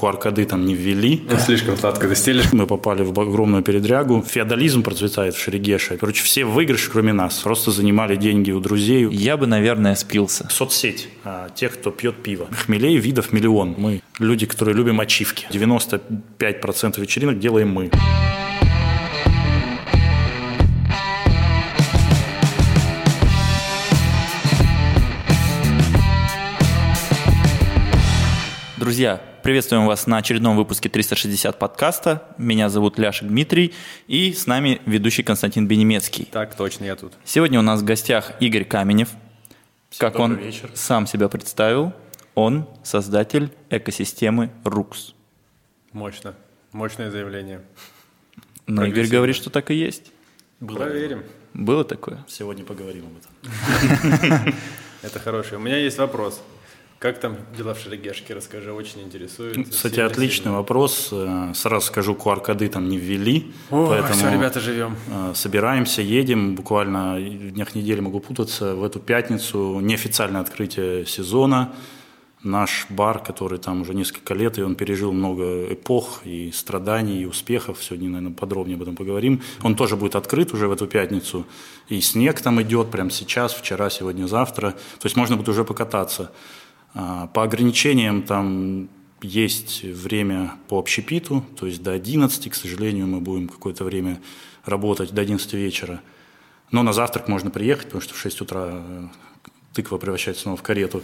Аркады там не ввели. Слишком сладко застелишь. Мы попали в огромную передрягу. Феодализм процветает в Шерегеше. Короче, все выигрыши, кроме нас, просто занимали деньги у друзей. Я бы, наверное, спился. Соцсеть тех, кто пьет пиво. Хмелей видов миллион. Мы люди, которые любим ачивки. 95% вечеринок делаем мы. Друзья, приветствуем вас на очередном выпуске 360 подкаста. Меня зовут Ляшик Дмитрий, и с нами ведущий Константин Бенемецкий. Так точно, я тут. Сегодня у нас в гостях Игорь Каменев. Всем как он вечер. Сам себя представил, он создатель экосистемы Рукс. Мощно. Мощное заявление. Но Игорь говорит, что так и есть. Проверим. Было такое? Сегодня поговорим об этом. Это хорошее. У меня есть вопрос. Как там дела в Шерегешке? Расскажи, очень интересует. Кстати, сильно, отличный сильно. Вопрос. Сразу скажу, QR-коды там не ввели. Поэтому все, ребята, живем. Собираемся, едем. Буквально в днях недели, могу путаться. В эту пятницу неофициальное открытие сезона. Наш бар, который там уже несколько лет, и он пережил много эпох, и страданий, и успехов. Сегодня, наверное, подробнее об этом поговорим. Он тоже будет открыт уже в эту пятницу. И снег там идет прямо сейчас, вчера, сегодня, завтра. То есть можно будет уже покататься. По ограничениям там есть время по общепиту, то есть до 11, к сожалению, мы будем какое-то время работать до 11 вечера. Но на завтрак можно приехать, потому что в 6 утра тыква превращается снова в карету.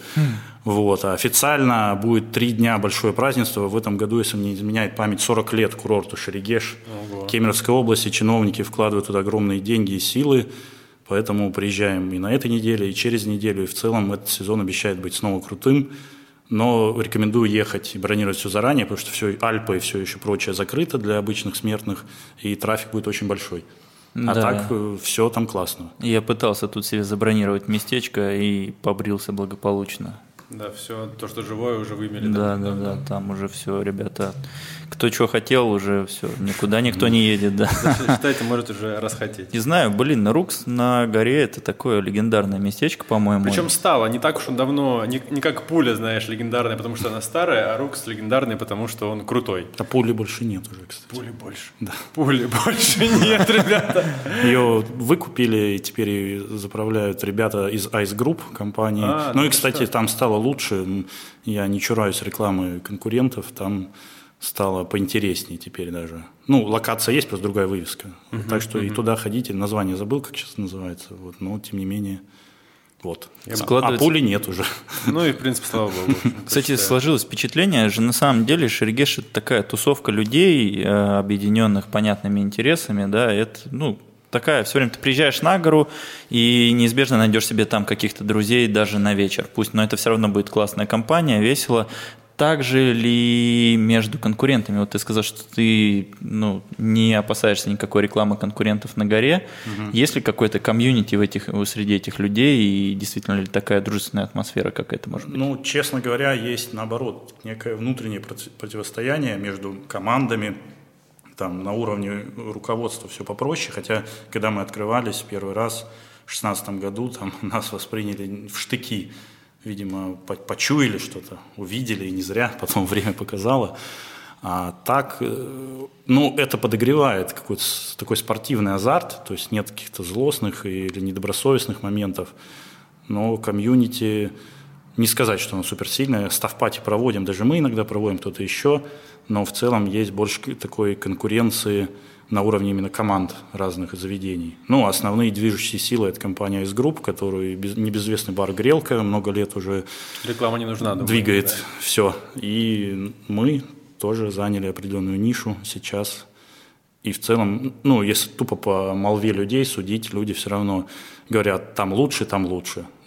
Вот. А официально будет 3 дня большое празднество. В этом году, если мне не изменяет память, 40 лет курорту Шерегеш. Кемеровской области чиновники вкладывают туда огромные деньги и силы. Поэтому приезжаем и на этой неделе, и через неделю, и в целом этот сезон обещает быть снова крутым. Но рекомендую ехать и бронировать все заранее, потому что все Альпы и все еще прочее закрыто для обычных смертных, и трафик будет очень большой. Да. А так все там классно. Я пытался тут себе забронировать местечко и побрился благополучно. Да, все, то, что живое, уже вымели. Да, там уже все, ребята. Кто что хотел, уже все, никуда никто не едет, да. Считайте, может уже расхотеть. Не знаю, на Рукс на горе, это такое легендарное местечко, по-моему. Причем стало не так уж он давно, не как пуля, знаешь, легендарная, потому что она старая, а Рукс легендарный, потому что он крутой. А пули больше нет уже, кстати. Пули больше нет, ребята. Ее выкупили, и теперь заправляют ребята из Ice Group компании. Ну и, кстати, там стало лучше, я не чураюсь рекламы конкурентов, там стало поинтереснее теперь даже. Ну, локация есть, просто другая вывеска. Так что и туда ходите, название забыл, как сейчас называется, вот, но тем не менее, вот. А пули нет уже. Ну и, в принципе, слава богу. Кстати, сложилось впечатление, что на самом деле Шерегеш — это такая тусовка людей, объединенных понятными интересами, да, это, ну, такая, все время ты приезжаешь на гору и неизбежно найдешь себе там каких-то друзей даже на вечер. Пусть, но это все равно будет классная компания, весело. Так же ли между конкурентами? Вот ты сказал, что ты не опасаешься никакой рекламы конкурентов на горе. Есть ли какой-то комьюнити среди этих людей? И действительно ли такая дружественная атмосфера, как это может быть? Ну, честно говоря, есть наоборот некое внутреннее противостояние между командами. Там на уровне руководства все попроще, хотя, когда мы открывались первый раз в 2016 году, там нас восприняли в штыки, видимо, почуяли что-то, увидели, и не зря, потом время показало. А так, это подогревает какой-то такой спортивный азарт, то есть нет каких-то злостных или недобросовестных моментов, но комьюнити... Не сказать, что оно суперсильное. Ставпати проводим, даже мы иногда проводим, кто-то еще. Но в целом есть больше такой конкуренции на уровне именно команд разных заведений. Основные движущие силы – это компания Ice Group, которую небезызвестный бар «Грелка» много лет уже реклама не нужна, думаю, двигает все. И мы тоже заняли определенную нишу сейчас. И в целом, если тупо по молве людей судить, люди все равно говорят, там лучше.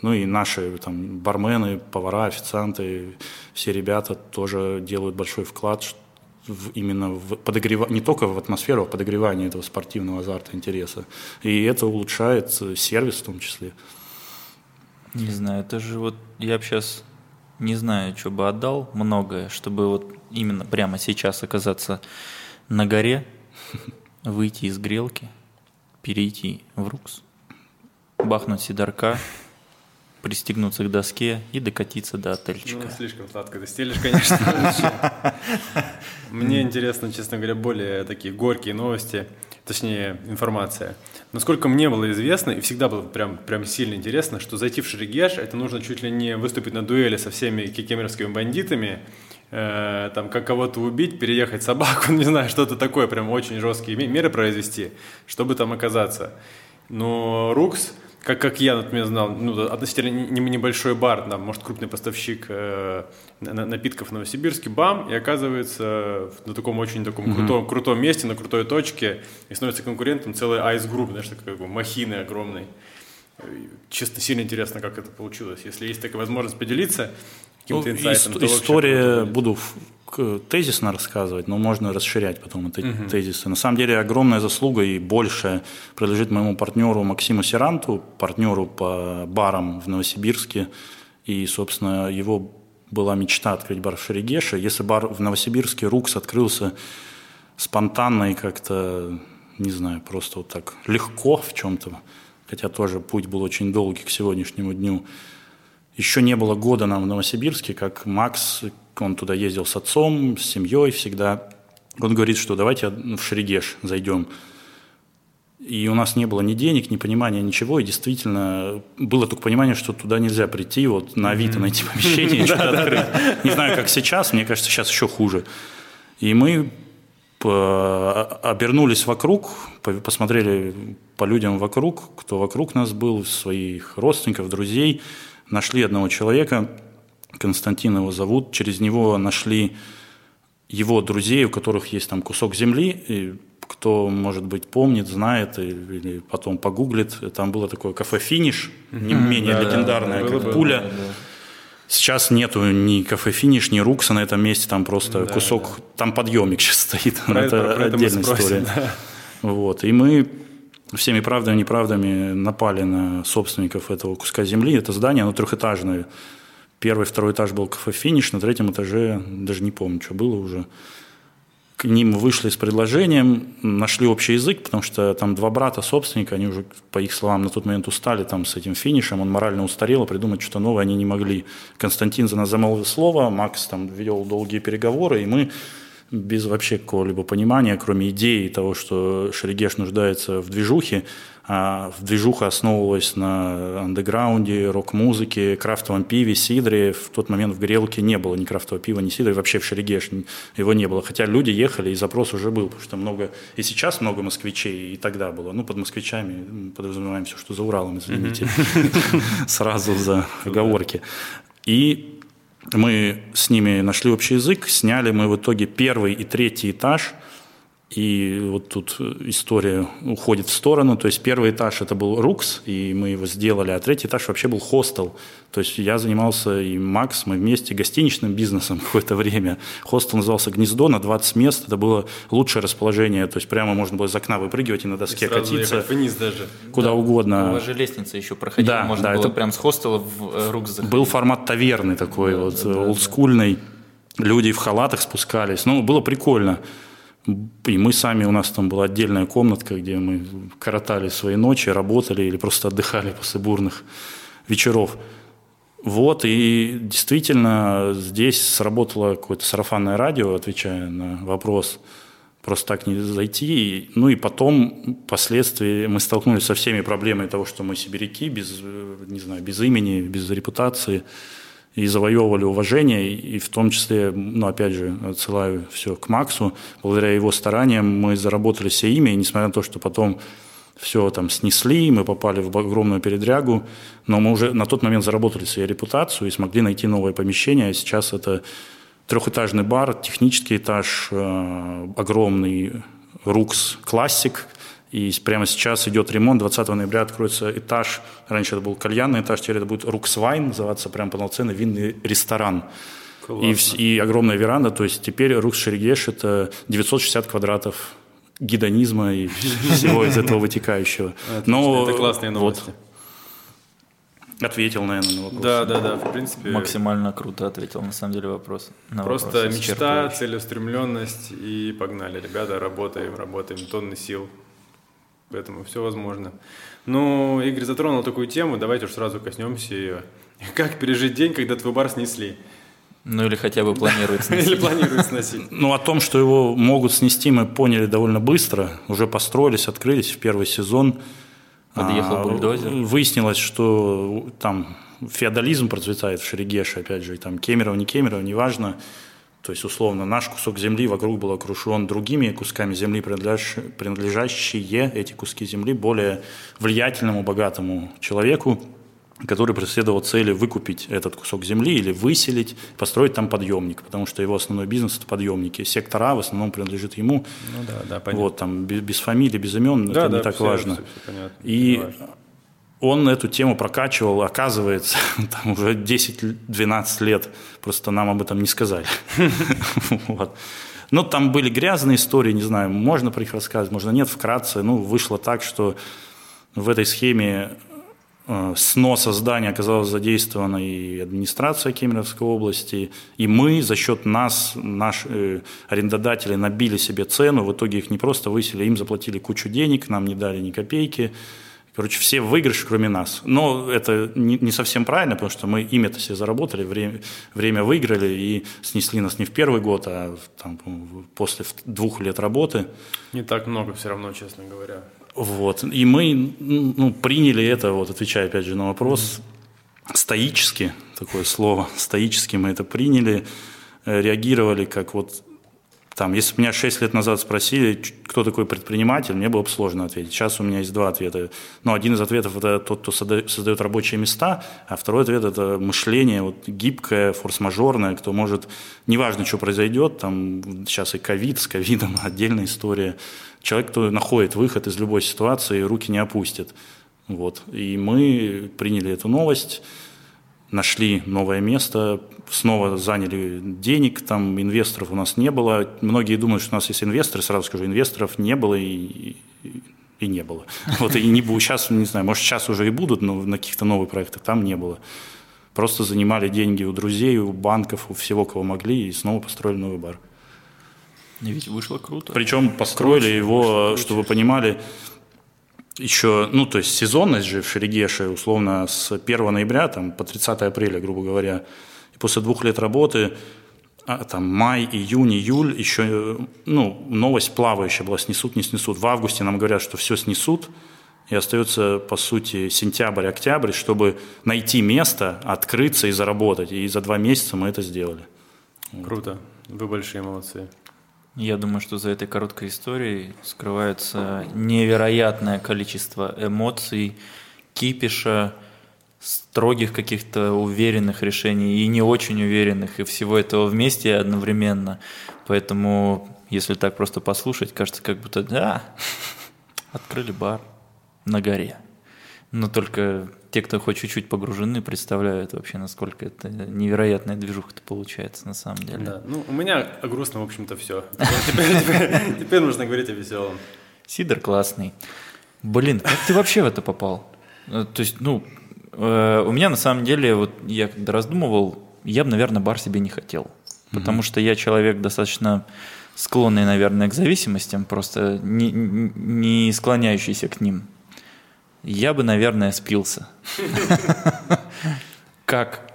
И наши там бармены, повара, официанты, все ребята тоже делают большой вклад именно в не только в атмосферу, а в подогревание этого спортивного азарта, интереса. И это улучшает сервис в том числе. Не знаю, это же я бы сейчас не знаю, что бы отдал многое, чтобы именно прямо сейчас оказаться на горе, выйти из Грелки, перейти в Рукс, бахнуть сидарка, пристегнуться к доске и докатиться до отельчика. Ну, слишком сладко ты стелишь, конечно, лучше. Мне интересно, честно говоря, более такие горькие новости, точнее, информация. Насколько мне было известно, и всегда было прям сильно интересно, что зайти в Шерегеш, это нужно чуть ли не выступить на дуэли со всеми кемеровскими бандитами, там, как кого-то убить, переехать собаку, не знаю, что-то такое, прям очень жесткие меры произвести, чтобы там оказаться. Но Рукс, как я, например, знал, относительно небольшой бар, там, может, крупный поставщик напитков в Новосибирске, бам, и оказывается на таком очень таком крутом месте, на крутой точке, и становится конкурентом целой Ice Group, знаешь, такой как бы махины огромной. Честно, сильно интересно, как это получилось. Если есть такая возможность поделиться каким-то инсайтом, то история, буду тезисно рассказывать, но можно расширять потом эти тезисы. На самом деле огромная заслуга и больше принадлежит моему партнеру Максиму Сиранту, партнеру по барам в Новосибирске. И, собственно, его была мечта открыть бар в Шерегеше. Если бар в Новосибирске, Рукс, открылся спонтанно и как-то, не знаю, просто вот так легко в чем-то, хотя тоже путь был очень долгий к сегодняшнему дню. Еще не было года нам в Новосибирске, как Макс, он туда ездил с отцом, с семьей всегда. Он говорит, что давайте в Шерегеш зайдем. И у нас не было ни денег, ни понимания, ничего. И действительно, было только понимание, что туда нельзя прийти, вот на Авито найти помещение и что-то открыть. Не знаю, как сейчас, мне кажется, сейчас еще хуже. И мы обернулись вокруг, посмотрели по людям вокруг, кто вокруг нас был, своих родственников, друзей. Нашли одного человека, Константин его зовут, через него нашли его друзей, у которых есть там кусок земли, и кто, может быть, помнит, знает или потом погуглит. Там было такое кафе «Финиш», не менее легендарное, как «Пуля». Сейчас нету ни кафе «Финиш», ни «Рукса» на этом месте, там просто кусок, там подъемник сейчас стоит, это отдельная история. Вот, и мы всеми правдами и неправдами напали на собственников этого куска земли. Это здание, оно трехэтажное. Первый, второй этаж был кафе «Финиш», на третьем этаже, даже не помню, что было уже. К ним вышли с предложением, нашли общий язык, потому что там два брата собственника, они уже, по их словам, на тот момент устали там с этим «Финишем», он морально устарел, а придумать что-то новое они не могли. Константин за нас замолвил слово, Макс там вел долгие переговоры, и мы без вообще какого-либо понимания, кроме идеи того, что Шерегеш нуждается в движухе, а движуха основывалась на андеграунде, рок-музыке, крафтовом пиве, сидре. В тот момент в Грелке не было ни крафтового пива, ни сидра, вообще в Шерегеше его не было. Хотя люди ехали, и запрос уже был, потому что много, и сейчас много москвичей, и тогда было. Ну, под москвичами подразумеваем все, что за Уралом, извините, сразу за оговорки. И мы с ними нашли общий язык, сняли мы в итоге первый и третий этаж, и вот тут история уходит в сторону, то есть первый этаж это был Рукс, и мы его сделали, а третий этаж вообще был хостел, то есть я занимался и Макс, мы вместе гостиничным бизнесом какое-то время, хостел назывался «Гнездо», на 20 мест, это было лучшее расположение, то есть прямо можно было из окна выпрыгивать и на доске и катиться, вниз даже. Куда да, угодно. Была же лестница еще проходила, да, можно да, было это прям с хостела в Рукс заходить. Был формат таверны такой, да, вот, да, олдскульный, да. Люди в халатах спускались, ну было прикольно. И мы сами, у нас там была отдельная комнатка, где мы коротали свои ночи, работали или просто отдыхали после бурных вечеров. Вот, и действительно здесь сработало какое-то сарафанное радио, отвечая на вопрос, просто так не зайти. Ну и потом, впоследствии, мы столкнулись со всеми проблемами того, что мы сибиряки, без, не знаю, без имени, без репутации. И завоевывали уважение, и в том числе, ну, опять же, отсылаю все к Максу, благодаря его стараниям мы заработали все имя, и несмотря на то, что потом все там снесли, мы попали в огромную передрягу, но мы уже на тот момент заработали себе репутацию и смогли найти новое помещение, а сейчас это трехэтажный бар, технический этаж, огромный Рукс Классик, и прямо сейчас идет ремонт, 20 ноября откроется этаж, раньше это был кальянный этаж, теперь это будет Руксвайн, называться прям полноценный винный ресторан. И огромная веранда, то есть теперь Рукс Шерегеш – это 960 квадратов гедонизма и всего из этого вытекающего. Это классные новости. Ответил, наверное, на вопрос. Да, в принципе. Максимально круто ответил, на самом деле, вопрос. Просто мечта, целеустремленность, и погнали, ребята, работаем, тонны сил. Поэтому все возможно. Ну, Игорь затронул такую тему, давайте уж сразу коснемся ее. Как пережить день, когда твой бар снесли? Ну, или хотя бы планируют снести. Или планируют сносить. Ну, о том, что его могут снести, мы поняли довольно быстро. Уже построились, открылись в первый сезон. Подъехал бульдозер. Выяснилось, что там феодализм процветает в Шерегеше, опять же, и там Кемерово, не Кемерово, неважно. То есть, условно, наш кусок земли вокруг был окружен другими кусками земли, принадлежащие эти куски земли более влиятельному, богатому человеку, который преследовал цели выкупить этот кусок земли или выселить, построить там подъемник, потому что его основной бизнес – это подъемники. Сектор А в основном принадлежит ему. Ну да, понятно. Вот, там, без фамилий, без имен, да, это да, не так все, важно. Все понятно, и важно. Он эту тему прокачивал, оказывается, там уже 10-12 лет, просто нам об этом не сказали. Но там были грязные истории, не знаю, можно про них рассказывать, можно нет, вкратце. Ну, вышло так, что в этой схеме сноса здания оказалась задействована и администрация Кемеровской области, и мы за счет нас, наши арендодатели набили себе цену, в итоге их не просто выселили, им заплатили кучу денег, нам не дали ни копейки, короче, все выигрыши, кроме нас. Но это не совсем правильно, потому что мы им-то все заработали, время выиграли и снесли нас не в первый год, а там, после 2 лет работы. Не так много все равно, честно говоря. Вот. И мы приняли это, вот, отвечая опять же на вопрос, стоически, такое слово, стоически мы это приняли, реагировали как вот, там, если бы меня 6 лет назад спросили, кто такой предприниматель, мне было бы сложно ответить. Сейчас у меня есть 2 ответа. Но один из ответов – это тот, кто создает рабочие места, а второй ответ – это мышление вот, гибкое, форс-мажорное, кто может, неважно, что произойдет, там сейчас и ковид, с ковидом отдельная история. Человек, кто находит выход из любой ситуации, руки не опустит. Вот. И мы приняли эту новость. Нашли новое место, снова заняли денег, там инвесторов у нас не было. Многие думают, что у нас есть инвесторы, сразу скажу, инвесторов не было и не было. Вот и не будет, сейчас, не знаю, может сейчас уже и будут, но на каких-то новых проектах там не было. Просто занимали деньги у друзей, у банков, у всего, кого могли, и снова построили новый бар. И ведь вышло круто. Причем построили его, чтобы вы понимали... Еще, то есть сезонность же в Шерегеше, условно, с 1 ноября там, по 30 апреля, грубо говоря, и после 2 лет работы, там, май, июнь, июль, еще, новость плавающая была, снесут, не снесут. В августе нам говорят, что все снесут, и остается, по сути, сентябрь, октябрь, чтобы найти место, открыться и заработать. И за 2 месяца мы это сделали. Круто, вот. Вы большие молодцы. Я думаю, что за этой короткой историей скрывается невероятное количество эмоций, кипиша, строгих каких-то уверенных решений и не очень уверенных, и всего этого вместе одновременно. Поэтому, если так просто послушать, кажется, как будто да, открыли бар на горе. Но только те, кто хоть чуть-чуть погружены, представляют вообще, насколько это невероятная движуха-то получается на самом деле. Да. У меня грустно, в общем-то, все. Теперь нужно говорить о веселом. Сидор классный. Блин, как ты вообще в это попал? То есть, у меня на самом деле, вот я когда раздумывал, я бы, наверное, бар себе не хотел. Потому что я человек достаточно... склонный, наверное, к зависимостям, просто не склоняющийся к ним. Я бы, наверное, спился. Как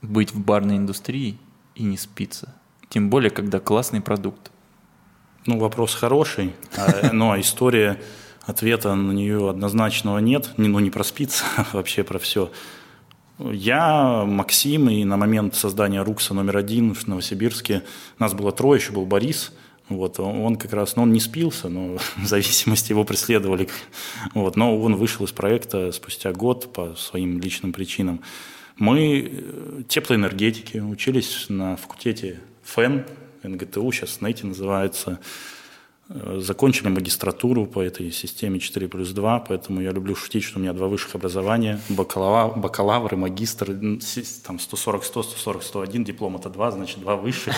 быть в барной индустрии и не спиться? Тем более, когда классный продукт. Вопрос хороший, но история, ответа на нее однозначного нет. Не про спиться, а вообще про все. Я, Максим, и на момент создания Рукса №1 в Новосибирске нас было 3, еще был Борис. Вот, он как раз, он не спился, но зависимости его преследовали. Вот, но он вышел из проекта спустя год по своим личным причинам. Мы теплоэнергетики, учились на факультете ФЭН, НГТУ, сейчас НЭТИ называется. Закончили магистратуру по этой системе 4+2, поэтому я люблю шутить, что у меня 2 высших образования, бакалавр и магистр, там 140-100, 140-101, диплом это 2, значит 2 высших,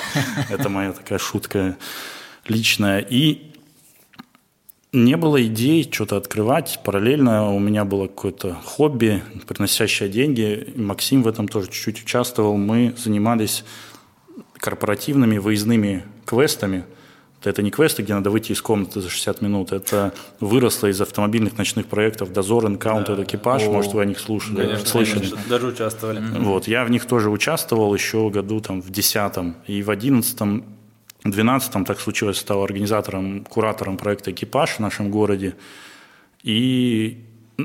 это моя такая шутка личная. И не было идей что-то открывать, параллельно у меня было какое-то хобби, приносящее деньги, Максим в этом тоже чуть-чуть участвовал, мы занимались корпоративными выездными квестами. Это не квесты, где надо выйти из комнаты за 60 минут. Это выросло из автомобильных ночных проектов «Дозор», «Энкаунтер», «Экипаж». Может, вы о них слушали, конечно, слышали. Конечно. Даже участвовали. Вот. Я в них тоже участвовал еще году там, в 2010-м. И в 2011-2012, так случилось, стал организатором, куратором проекта «Экипаж» в нашем городе. И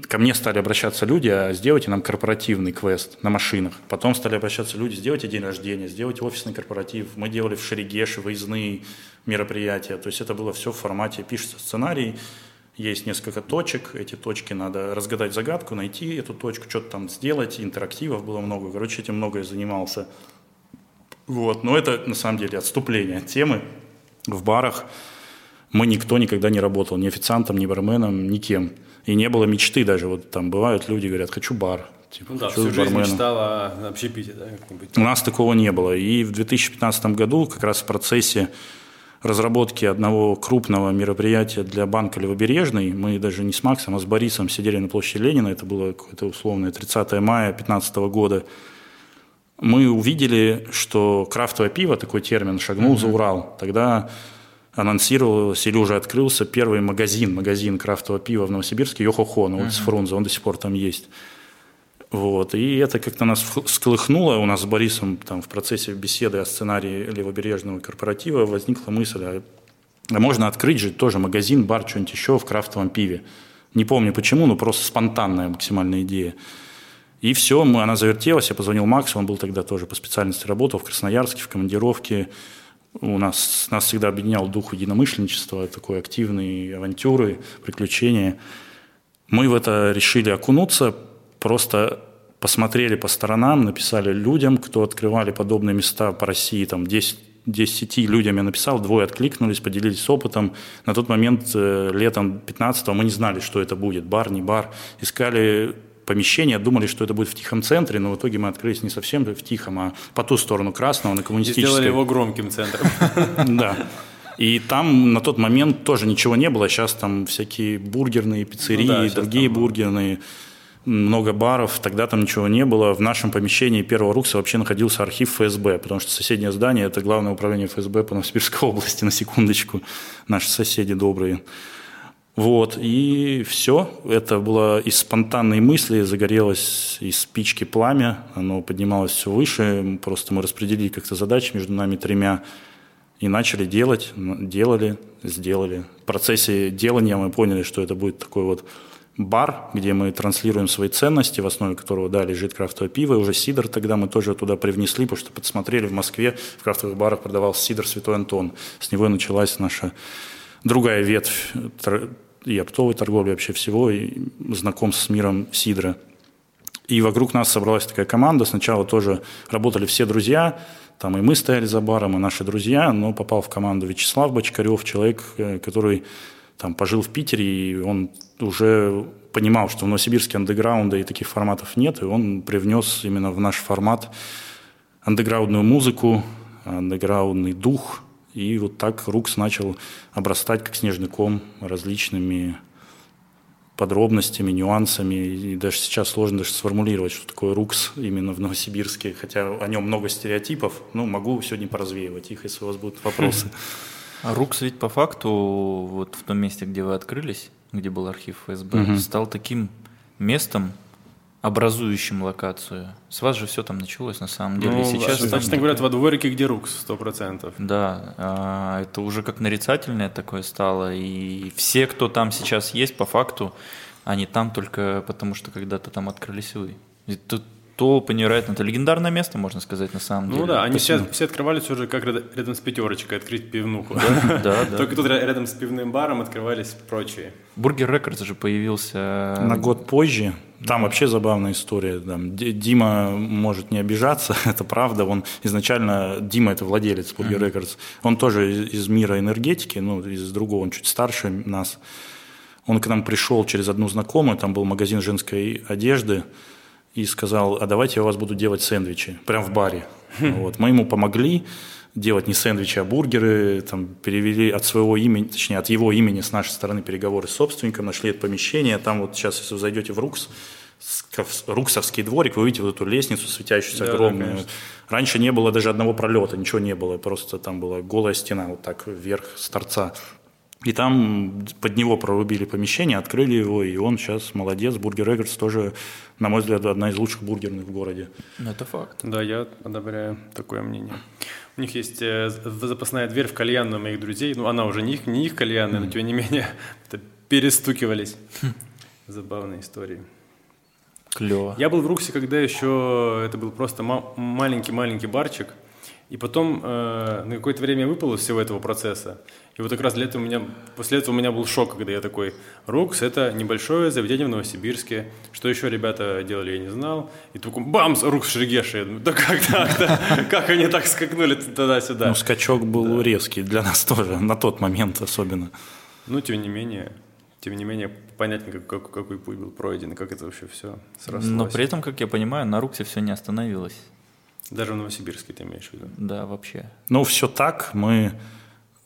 ко мне стали обращаться люди, а сделайте нам корпоративный квест на машинах. Потом стали обращаться люди, сделайте день рождения, сделайте офисный корпоратив. Мы делали в Шерегеше выездные мероприятия. То есть это было все в формате пишется сценарий, есть несколько точек, эти точки надо разгадать загадку, найти эту точку, что-то там сделать, интерактивов было много. Короче, этим многое занимался. Вот. Но это на самом деле отступление от темы. В барах мы никто никогда не работал, ни официантом, ни барменом, никем. И не было мечты даже. Вот там бывают люди, говорят, хочу бар. Типа, ну да, всю жизнь мечтал о общепите. Да, у нас такого не было. И в 2015 году как раз в процессе разработки одного крупного мероприятия для банка Левобережной, мы даже не с Максом, а с Борисом сидели на площади Ленина, это было какое-то условное 30 мая 2015 года, мы увидели, что крафтовое пиво, такой термин, шагнул за Урал. Тогда анонсировалось или уже открылся первый магазин крафтового пива в Новосибирске, Йо-Хо-Хо, на улице Фрунзе, он до сих пор там есть. Вот. И это как-то нас всколыхнуло, у нас с Борисом там, в процессе беседы о сценарии левобережного корпоратива возникла мысль, а можно открыть же тоже магазин, бар, что-нибудь еще в крафтовом пиве. Не помню почему, но просто спонтанная максимальная идея. И все, она завертелась, я позвонил Максу, он был тогда тоже по специальности работал в Красноярске, в командировке. Нас всегда объединял дух единомышленничества, такой активные авантюры, приключения. Мы в это решили окунуться, просто посмотрели по сторонам, написали людям, кто открывали подобные места по России, там 10 людям я написал, 2 откликнулись, поделились опытом. На тот момент, летом 15-го, мы не знали, что это будет, бар, не бар. Искали помещение, думали, что это будет в тихом центре, но в итоге мы открылись не совсем в тихом, а по ту сторону Красного, на Коммунистической. И сделали его громким центром. Да. И там на тот момент тоже ничего не было. Сейчас там всякие бургерные пиццерии, другие бургерные, много баров. Тогда там ничего не было. В нашем помещении первого Рукса вообще находился архив ФСБ, потому что соседнее здание – это Главное управление ФСБ по Новосибирской области, на секундочку. Наши соседи добрые. Вот, и все. Это было из спонтанной мысли, загорелось из спички пламя, оно поднималось все выше, просто мы распределили как-то задачи между нами 3 и начали делать, делали, сделали. В процессе делания мы поняли, что это будет такой вот бар, где мы транслируем свои ценности, в основе которого, да, лежит крафтовое пиво, и уже сидр тогда мы тоже туда привнесли, потому что подсмотрели в Москве, в крафтовых барах продавался сидр «Святой Антон», с него и началась наша другая ветвь и оптовой торговли вообще всего, и знакомств с миром сидра. И вокруг нас собралась такая команда. Сначала тоже работали все друзья, там и мы стояли за баром, и наши друзья, но попал в команду Вячеслав Бочкарев, человек, который там пожил в Питере, и он уже понимал, что в Новосибирске андеграунда и таких форматов нет, и он привнес именно в наш формат андеграундную музыку, андеграундный дух. И вот так Рукс начал обрастать, как снежный ком, различными подробностями, нюансами. И даже сейчас сложно даже сформулировать, что такое Рукс именно в Новосибирске. Хотя о нем много стереотипов, но могу сегодня поразвеивать их, если у вас будут вопросы. А Рукс ведь по факту, вот в том месте, где вы открылись, где был архив ФСБ, стал таким местом, образующим локацию. С вас же все там началось, на самом деле. Ну, сейчас, значит, там говорят, во дворике, где Рукс, 100%. Да, это уже как нарицательное такое стало. И все, кто там сейчас есть, по факту, они там только потому, что когда-то там открылись вы. Это толпа невероятно. Это легендарное место, можно сказать, на самом деле. Ну да, они все открывались уже как рядом с пятерочкой, открыть пивнуху. Только тут рядом с пивным баром открывались прочие. Бургер Рекордс же появился на год позже. Там вообще забавная история. Там Дима может не обижаться, это правда. Он изначально, Дима – это владелец Burger Records, он тоже из мира энергетики, ну, из другого, он чуть старше нас. Он к нам пришел через одну знакомую, там был магазин женской одежды, и сказал, а давайте я у вас буду делать сэндвичи, прям в баре. Вот. Мы ему помогли делать не сэндвичи, а бургеры, там, перевели от своего имени, точнее, от его имени с нашей стороны переговоры с собственником, нашли это помещение, там вот сейчас, если вы зайдете в Рукс, Руксовский дворик, вы увидите вот эту лестницу светящуюся, да, огромную. Да, раньше не было даже одного пролета, ничего не было, просто там была голая стена, вот так вверх с торца. И там под него прорубили помещение, открыли его, и он сейчас молодец. Бургер Рекордс тоже, на мой взгляд, одна из лучших бургерных в городе. Ну, это факт. Да, я одобряю такое мнение. У них есть запасная дверь в кальянную моих друзей. Ну, она уже не их кальянная, но тем не менее перестукивались. Забавные истории. Клево. Я был в Руксе, когда еще это был просто маленький-маленький барчик. И потом на какое-то время выпало из всего этого процесса. И вот как раз после этого у меня был шок, когда я такой: Рукс — это небольшое заведение в Новосибирске. Что еще ребята делали, я не знал. И тут бамс! Рукс в Шерегеше. Я думаю, да как так-то? Как они так скакнули туда-сюда? Ну, скачок был резкий для нас тоже, на тот момент особенно. Ну, тем не менее, понятно, какой путь был пройден, как это вообще все срослось. Но при этом, как я понимаю, на Руксе все не остановилось. Даже в Новосибирске ты имеешь в виду? Да, вообще. Ну, все так. Мы,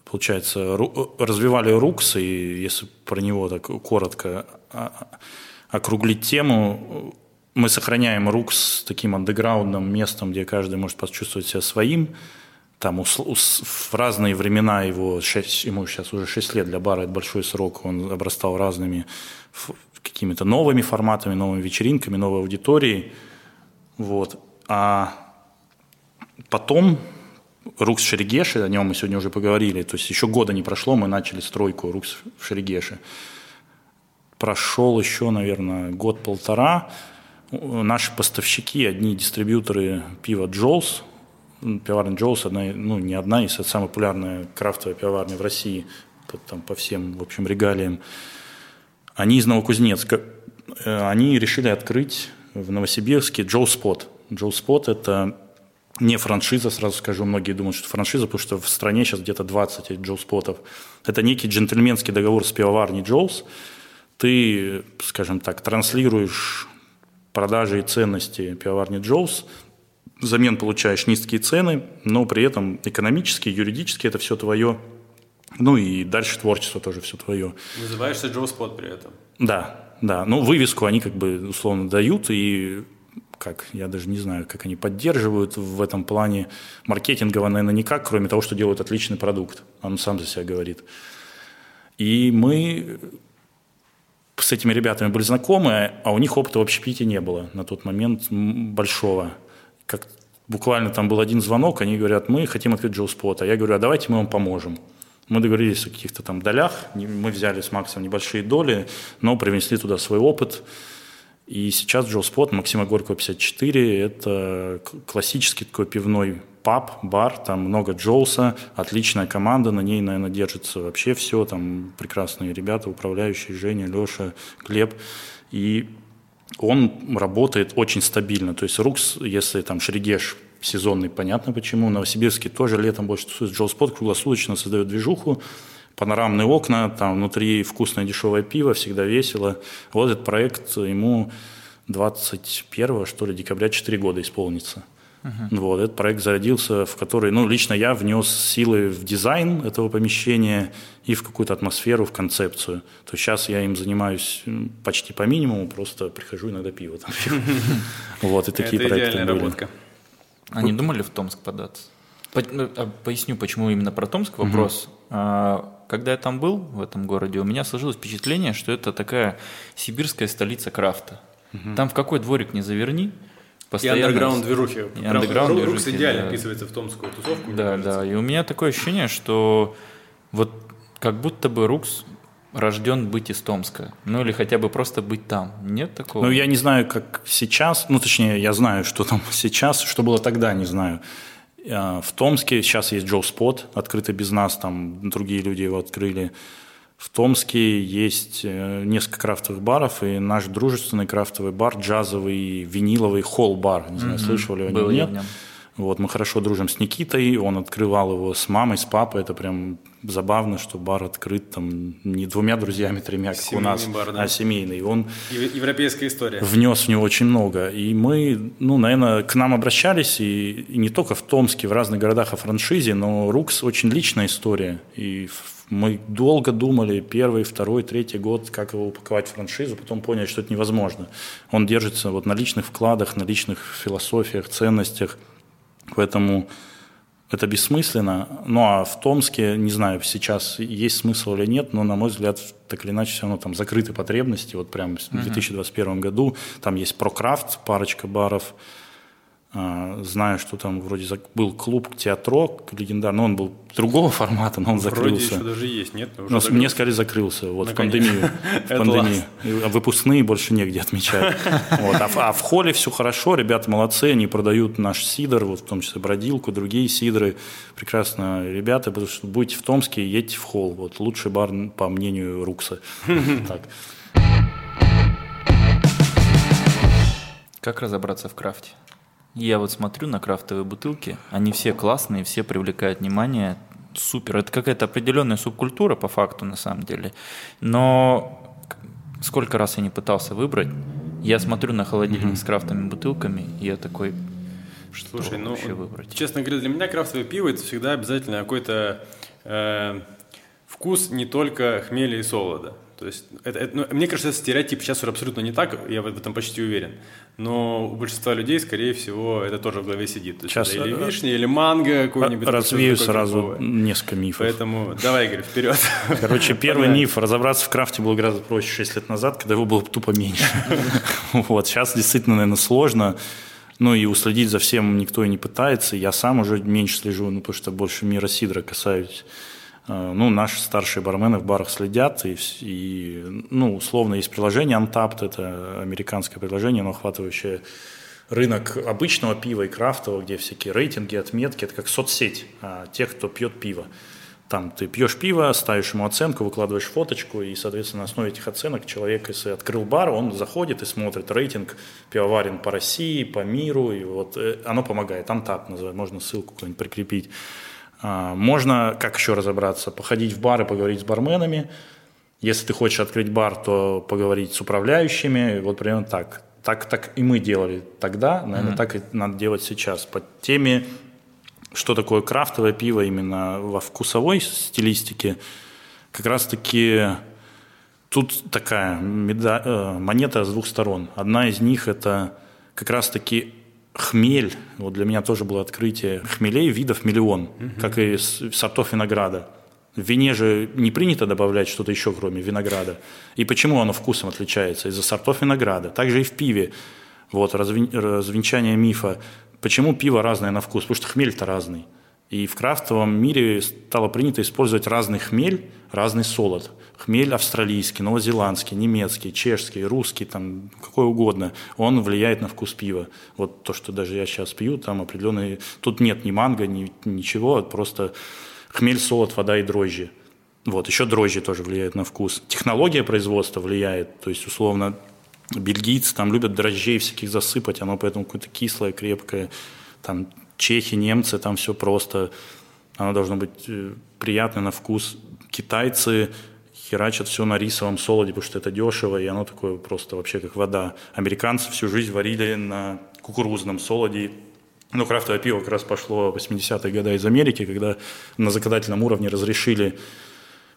получается, развивали Рукс, и если про него так коротко округлить тему, мы сохраняем Рукс таким андеграундным местом, где каждый может почувствовать себя своим. Там в разные времена ему сейчас уже 6 лет, для бара это большой срок, он обрастал разными какими-то новыми форматами, новыми вечеринками, новой аудиторией. Вот. А потом Рукс в Шерегеше, о нем мы сегодня уже поговорили, то есть еще года не прошло, мы начали стройку Рукс в Шерегеше. Прошел еще, наверное, год-полтора. Наши поставщики, одни дистрибьюторы пива Джолс, пивоварня Джолс, не одна из, это самая популярная крафтовая пивоварня в России, там, по всем, в общем, регалиям. Они из Новокузнецка. Они решили открыть в Новосибирске Joe Spot. Joe Spot – это не франшиза, сразу скажу, многие думают, что франшиза, потому что в стране сейчас где-то 20 Joe Spot'ов. Это некий джентльменский договор с пивоварней Джолс. Ты, скажем так, транслируешь продажи и ценности пивоварни Джолс, взамен получаешь низкие цены, но при этом экономически, юридически это все твое, ну и дальше творчество тоже все твое. Называешься Joe Spot при этом. Да. Ну, вывеску они как бы условно дают, и я даже не знаю, как они поддерживают в этом плане маркетингово, наверное, никак, кроме того, что делают отличный продукт. Он сам за себя говорит. И мы с этими ребятами были знакомы, а у них опыта в общепите не было на тот момент большого. Буквально там был один звонок, они говорят: мы хотим открыть Joe Spot. А я говорю: а давайте мы вам поможем. Мы договорились о каких-то там долях, мы взяли с Максом небольшие доли, но привнесли туда свой опыт. И сейчас Joe Spot, Максима Горького, 54, это классический такой пивной паб, бар, там много Джолса, отличная команда, на ней, наверное, держится вообще все, там прекрасные ребята, управляющие, Женя, Леша, Глеб, и он работает очень стабильно, то есть Рукс, если там Шерегеш сезонный, понятно почему, Новосибирский тоже летом больше тусуется, Joe Spot круглосуточно создает движуху, панорамные окна, там внутри вкусное дешевое пиво, всегда весело. Вот этот проект, ему 21 декабря 4 года исполнится. Uh-huh. Вот этот проект зародился, в который, лично я внес силы в дизайн этого помещения и в какую-то атмосферу, в концепцию. То есть сейчас я им занимаюсь почти по минимуму, просто прихожу иногда пиво. Вот, и такие проекты были. Это идеальная работа. Они думали в Томск податься? Поясню, почему именно про Томск вопрос. Когда я там был, в этом городе, у меня сложилось впечатление, что это такая сибирская столица крафта. Угу. Там в какой дворик не заверни, постоянно... И андеграунд-движухи. Рукс идеально вписывается в томскую тусовку. Да, и у меня такое ощущение, что вот как будто бы Рукс рожден быть из Томска. Или хотя бы просто быть там. Нет такого? Я не знаю, как сейчас, я знаю, что там сейчас, что было тогда, не знаю. В Томске сейчас есть Joe Spot, открытый без нас, там другие люди его открыли. В Томске есть несколько крафтовых баров, и наш дружественный крафтовый бар, джазовый, виниловый, Холл бар. Не знаю, слышали ли они, нет. Вот, мы хорошо дружим с Никитой, он открывал его с мамой, с папой. Это прям забавно, что бар открыт там не двумя друзьями, тремя, как семейный у нас, бар, да? А семейный. Он европейская история. Внес в него очень много. И мы, ну, наверное, к нам обращались, и не только в Томске, в разных городах о франшизе, но Рукс очень личная история. И мы долго думали первый, второй, третий год, как его упаковать в франшизу, потом поняли, что это невозможно. Он держится вот на личных вкладах, на личных философиях, ценностях. Поэтому это бессмысленно. Ну, а в Томске, не знаю, сейчас есть смысл или нет, но, на мой взгляд, так или иначе, все равно там закрыты потребности. Вот прям в 2021 году там есть Прокрафт, парочка баров. Знаю, что там вроде был клуб «Театрок» легендарный, но он был другого формата, но он закрылся. Вроде еще даже есть, нет? Но мне сказали, закрылся вот, в пандемию. Выпускные больше негде отмечают. Вот. А в Холле все хорошо, ребята молодцы, они продают наш сидр, вот, в том числе бродилку, другие сидры. Прекрасно, ребята, потому что будете в Томске, едьте в Холл. Вот, лучший бар, по мнению Рукса. Так. Как разобраться в крафте? Я вот смотрю на крафтовые бутылки, они все классные, все привлекают внимание, супер. Это какая-то определенная субкультура по факту на самом деле. Но сколько раз я не пытался выбрать, я смотрю на холодильник с крафтовыми бутылками, и я такой, что вообще выбрать? Честно говоря, для меня крафтовое пиво – это всегда обязательно какой-то вкус не только хмеля и солода. То есть, это, мне кажется, это стереотип. Сейчас уже абсолютно не так, я в этом почти уверен. Но у большинства людей, скорее всего, это тоже в голове сидит. То есть, сейчас или вишня, или манго, какой-нибудь. Развею сразу какое-то несколько мифов. Поэтому давай, Игорь, вперед. Короче, первый миф. Разобраться в крафте было гораздо проще 6 лет назад, когда его было тупо меньше. Вот. Сейчас действительно, наверное, сложно. Ну и уследить за всем никто и не пытается. Я сам уже меньше слежу, ну, потому что больше мира сидра касаюсь. Ну, наши старшие бармены в барах следят, ну, условно, есть приложение Untappd, это американское приложение, оно охватывающее рынок обычного пива и крафтового, где всякие рейтинги, отметки, это как соцсеть тех, кто пьет пиво. Там ты пьешь пиво, ставишь ему оценку, выкладываешь фоточку, и, соответственно, на основе этих оценок человек, если открыл бар, он заходит и смотрит рейтинг пивоварен по России, по миру, и вот оно помогает, Untappd называют, можно ссылку какую-нибудь прикрепить. Можно, как еще разобраться, походить в бары, поговорить с барменами. Если ты хочешь открыть бар, то поговорить с управляющими. Вот примерно так. Так и мы делали тогда, наверное, так и надо делать сейчас. По теме, что такое крафтовое пиво именно во вкусовой стилистике, как раз-таки тут такая монета с двух сторон. Одна из них – это как раз-таки хмель, вот для меня тоже было открытие, хмелей видов миллион, как и сортов винограда. В вине же не принято добавлять что-то еще, кроме винограда. И почему оно вкусом отличается? Из-за сортов винограда. Также и в пиве. Вот, развенчание мифа. Почему пиво разное на вкус? Потому что хмель-то разный. И в крафтовом мире стало принято использовать разный хмель, разный солод. Хмель австралийский, новозеландский, немецкий, чешский, русский, там, какой угодно, он влияет на вкус пива. Вот то, что даже я сейчас пью, там определенные... Тут нет ни манго, ни ничего, просто хмель, солод, вода и дрожжи. Вот, еще дрожжи тоже влияют на вкус. Технология производства влияет, то есть, условно, бельгийцы там любят дрожжей всяких засыпать, оно поэтому какое-то кислое, крепкое, там, чехи, немцы, там все просто, оно должно быть приятное на вкус. Китайцы... херачат все на рисовом солоде, потому что это дешево, и оно такое просто вообще как вода. Американцы всю жизнь варили на кукурузном солоде. Но крафтовое пиво как раз пошло в 80-е годы из Америки, когда на законодательном уровне разрешили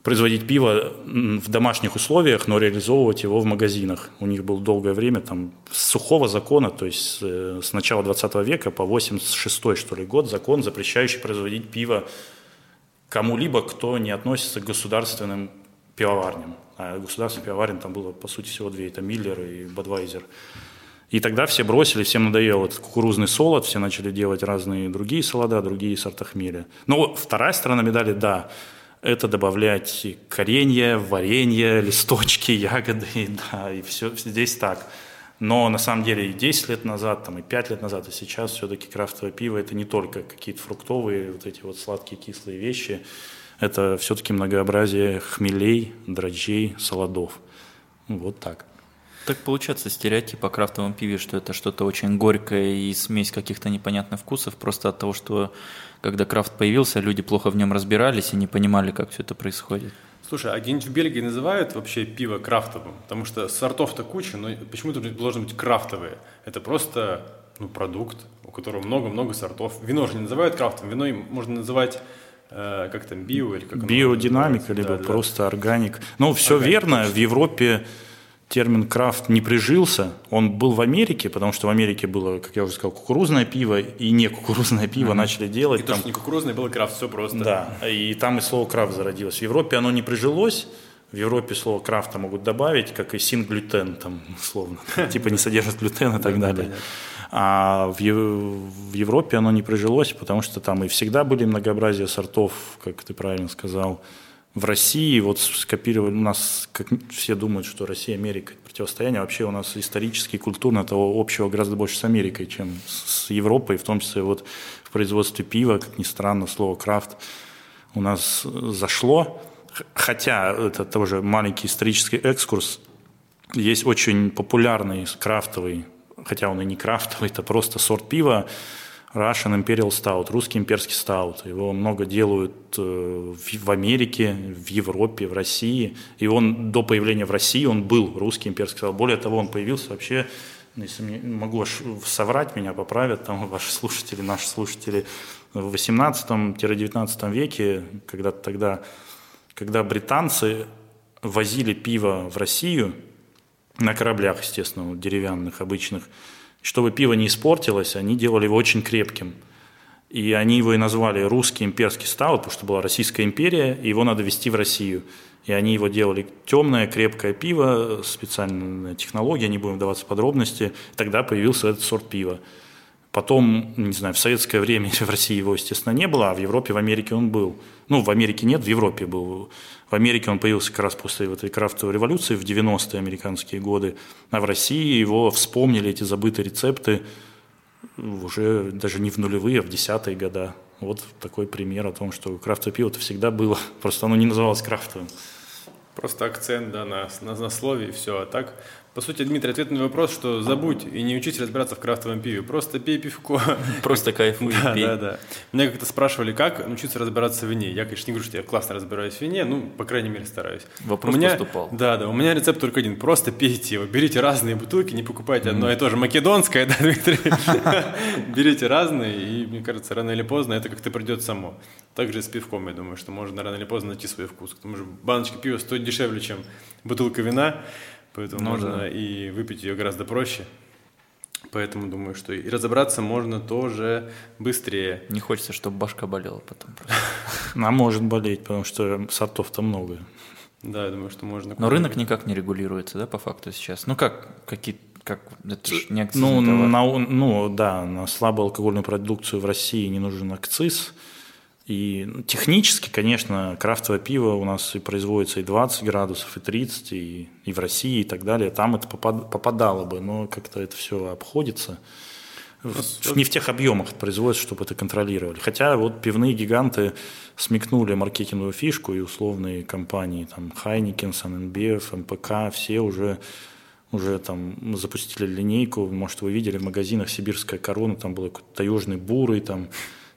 производить пиво в домашних условиях, но реализовывать его в магазинах. У них было долгое время там, с сухого закона, то есть с начала 20 века по 86-й, что ли, год, закон, запрещающий производить пиво кому-либо, кто не относится к государственным пивоварням. А государственных пивоварен там было, по сути, всего две. Это Миллер и Бадвайзер. И тогда все бросили, всем надоел этот кукурузный солод, все начали делать разные другие солода, другие сорта хмеля. Но вторая сторона медали, да, это добавлять коренья, варенье, листочки, ягоды, да, и все здесь так. Но на самом деле и 10 лет назад, там, и 5 лет назад, и сейчас все-таки крафтовое пиво – это не только какие-то фруктовые, вот эти вот сладкие, кислые вещи, это все-таки многообразие хмелей, дрожжей, солодов. Вот так. так получается стереотип о крафтовом пиве, что это что-то очень горькое и смесь каких-то непонятных вкусов, просто от того, что когда крафт появился, люди плохо в нем разбирались и не понимали, как все это происходит. Слушай, а где-нибудь в Бельгии называют вообще пиво крафтовым? Потому что сортов-то куча, но почему-то должны быть крафтовые. Это просто продукт, у которого много-много сортов. Вино же не называют крафтовым, вино можно называть... как там, био или как? Биодинамика, либо просто органик. Ну, все органик, верно. Точно. В Европе термин крафт не прижился. Он был в Америке, потому что в Америке было, как я уже сказал, кукурузное пиво и не кукурузное пиво начали делать. И там... то, что не кукурузное, было крафт, все просто. Да, и там и слово крафт зародилось. В Европе оно не прижилось. В Европе слово крафта могут добавить, как и синглютен, там, условно. Типа не содержит глютен и так далее. А в Европе оно не прижилось, потому что там и всегда были многообразие сортов, как ты правильно сказал. В России вот скопировали, у нас, как все думают, что Россия и Америка – это противостояние. Вообще у нас исторически и культурно того общего гораздо больше с Америкой, чем с Европой, в том числе вот в производстве пива, как ни странно, слово «крафт» у нас зашло. Хотя это тоже маленький исторический экскурс. Есть очень популярный крафтовый, хотя он и не крафтовый, это просто сорт пива, Russian Imperial Stout, русский имперский стаут. Его много делают в Америке, в Европе, в России. И он до появления в России, он был русский имперский стаут. Более того, он появился вообще, если могу соврать, меня поправят, там ваши слушатели, наши слушатели, в 18-19 веке, когда-то тогда, когда британцы возили пиво в Россию, на кораблях, естественно, деревянных, обычных. Чтобы пиво не испортилось, они делали его очень крепким. И они его и назвали русский имперский стаут, потому что была Российская империя, и его надо везти в Россию. И они его делали темное, крепкое пиво, специальная технология, не будем вдаваться в подробности. Тогда появился этот сорт пива. Потом, не знаю, в советское время в России его, естественно, не было, а в Европе, в Америке он был. Ну, в Америке нет, в Европе был. В Америке он появился как раз после этой крафтовой революции в 90-е американские годы, а в России его вспомнили, эти забытые рецепты, уже даже не в нулевые, а в 10-е года. Вот такой пример о том, что крафтовое пиво-то всегда было, просто оно не называлось крафтовым. Просто акцент, да, на слове и все, а так... По сути, Дмитрий, ответ на вопрос, что забудь и не учись разбираться в крафтовом пиве, просто пей пивко. Просто кайфуй, да, пей. Да. Меня как-то спрашивали, как научиться разбираться в вине. Я, конечно, не говорю, что я классно разбираюсь в вине, по крайней мере, стараюсь. Вопрос поступал. Да, у меня рецепт только один, просто пейте его. Берите разные бутылки, не покупайте одно и то же македонское, да, Дмитрий? Берите разные, и, мне кажется, рано или поздно это как-то придет само. Также и с пивком, я думаю, что можно рано или поздно найти свой вкус. К тому же баночка пива стоит дешевле, чем бутылка вина. Поэтому можно и выпить ее гораздо проще. Поэтому думаю, что и разобраться можно тоже быстрее. Не хочется, чтобы башка болела потом. Она может болеть, потому что сортов-то много. Да, я думаю, что можно. Но рынок никак не регулируется, да, по факту сейчас? Это же не акцизный товар. На слабоалкогольную продукцию в России не нужен акциз. И технически, конечно, крафтовое пиво у нас и производится и 20 градусов, и 30, и в России, и так далее. Там это попадало бы, но как-то это все обходится. Не в тех объемах это производится, чтобы это контролировали. Хотя вот пивные гиганты смекнули маркетинговую фишку, и условные компании, там, Heineken, Санбев, МПК, все уже там запустили линейку. Может, вы видели в магазинах «Сибирская корона», там был какой-то таежный бурый, там,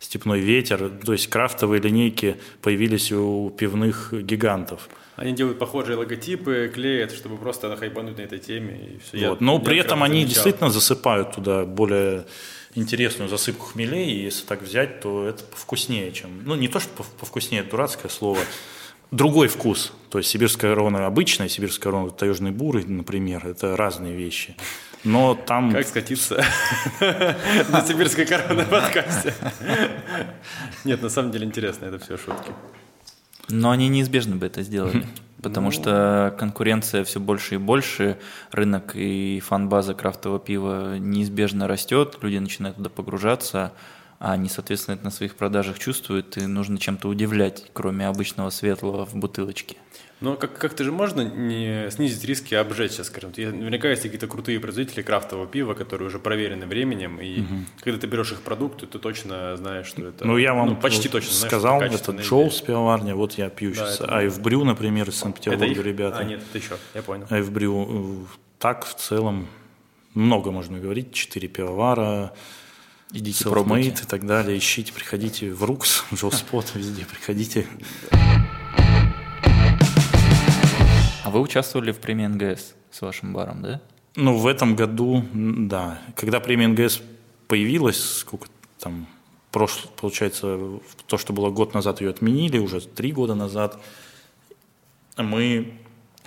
«Степной ветер», то есть крафтовые линейки появились у пивных гигантов. Они делают похожие логотипы, клеят, чтобы просто нахайбануть на этой теме. И все. Вот. Но при этом они действительно засыпают туда более интересную засыпку хмелей, и если так взять, то это повкуснее, чем... не то, что повкуснее, это дурацкое слово, другой вкус. То есть «Сибирская корона» обычная, «Сибирская корона» таежный бурый, например, это разные вещи. Но там... Как скатиться на «Сибирской короны» подкасте? Нет, на самом деле интересно, это все шутки. Но они неизбежно бы это сделали, потому что конкуренция все больше и больше, рынок и фан-база крафтового пива неизбежно растет, люди начинают туда погружаться, а они, соответственно, это на своих продажах чувствуют, и нужно чем-то удивлять, кроме обычного светлого в бутылочке. Но как-то же можно не снизить риски, а обжечься, скажем. Наверняка есть какие-то крутые производители крафтового пива, которые уже проверены временем, и когда ты берешь их продукты, ты точно знаешь, что это... я вам почти точно сказал, знаешь, что это Джолс пивоварня, вот я пью сейчас. Айвбрю, например, из Санкт-Петербурга, ребята. Нет, это еще, я понял. Айвбрю так в целом много можно говорить. 4 пивовара, селфмейд и так далее. Ищите, приходите в Рукс, в Joe Spot, везде приходите. А вы участвовали в премии НГС с вашим баром, да? Ну, в этом году, да. Когда премия НГС появилась, сколько там, получается, то, что было год назад, ее отменили, уже 3 года назад.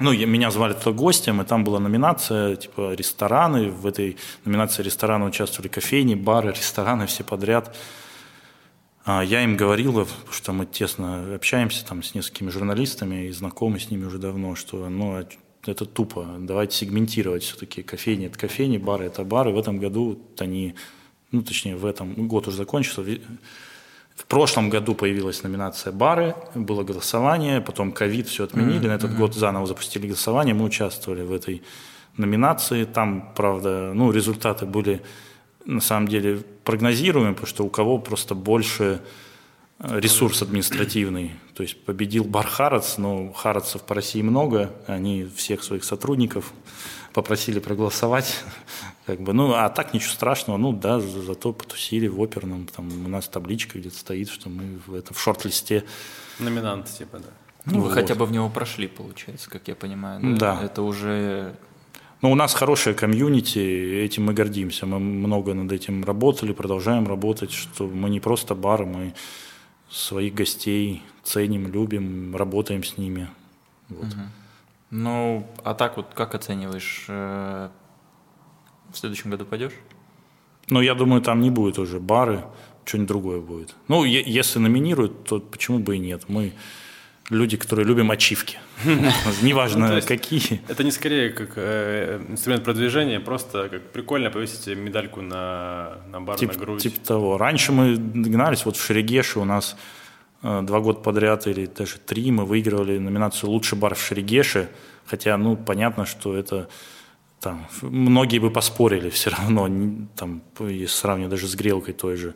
Меня звали туда гостем, и там была номинация, типа, рестораны. В этой номинации рестораны участвовали кофейни, бары, рестораны, все подряд. Я им говорил, что мы тесно общаемся там с несколькими журналистами и знакомы с ними уже давно, что, это тупо, давайте сегментировать все-таки. Кофейни – это кофейни, бары – это бары. В этом году они, в этом год уже закончился. В прошлом году появилась номинация «Бары», было голосование, потом ковид все отменили, на этот год заново запустили голосование, мы участвовали в этой номинации. Там, правда, результаты были на самом деле прогнозируемы, потому что у кого просто больше ресурс административный. То есть победил бар Харатс, но Харатсов по России много, они всех своих сотрудников попросили проголосовать. А так ничего страшного, зато потусили в оперном, там у нас табличка где-то стоит, что мы в шорт-листе. Номинанты типа, да. Вы хотя бы в него прошли, получается, как я понимаю. Да. Это уже... у нас хорошая комьюнити, этим мы гордимся, мы много над этим работали, продолжаем работать, что мы не просто бар, мы своих гостей ценим, любим, работаем с ними. Вот. Угу. А так вот как оцениваешь? В следующем году пойдешь? Я думаю, там не будет уже бары, что-нибудь другое будет. Если номинируют, то почему бы и нет? Мы люди, которые любим ачивки. Неважно, какие. Это не скорее как инструмент продвижения, просто как прикольно повесить медальку на бар, на грудь. Типа того. Раньше мы гнались, в Шерегеше у нас 2 года подряд или даже 3 мы выигрывали номинацию «Лучший бар в Шерегеше». Хотя, понятно, что это... Там, многие бы поспорили все равно, там, если сравнивать даже с Грелкой той же,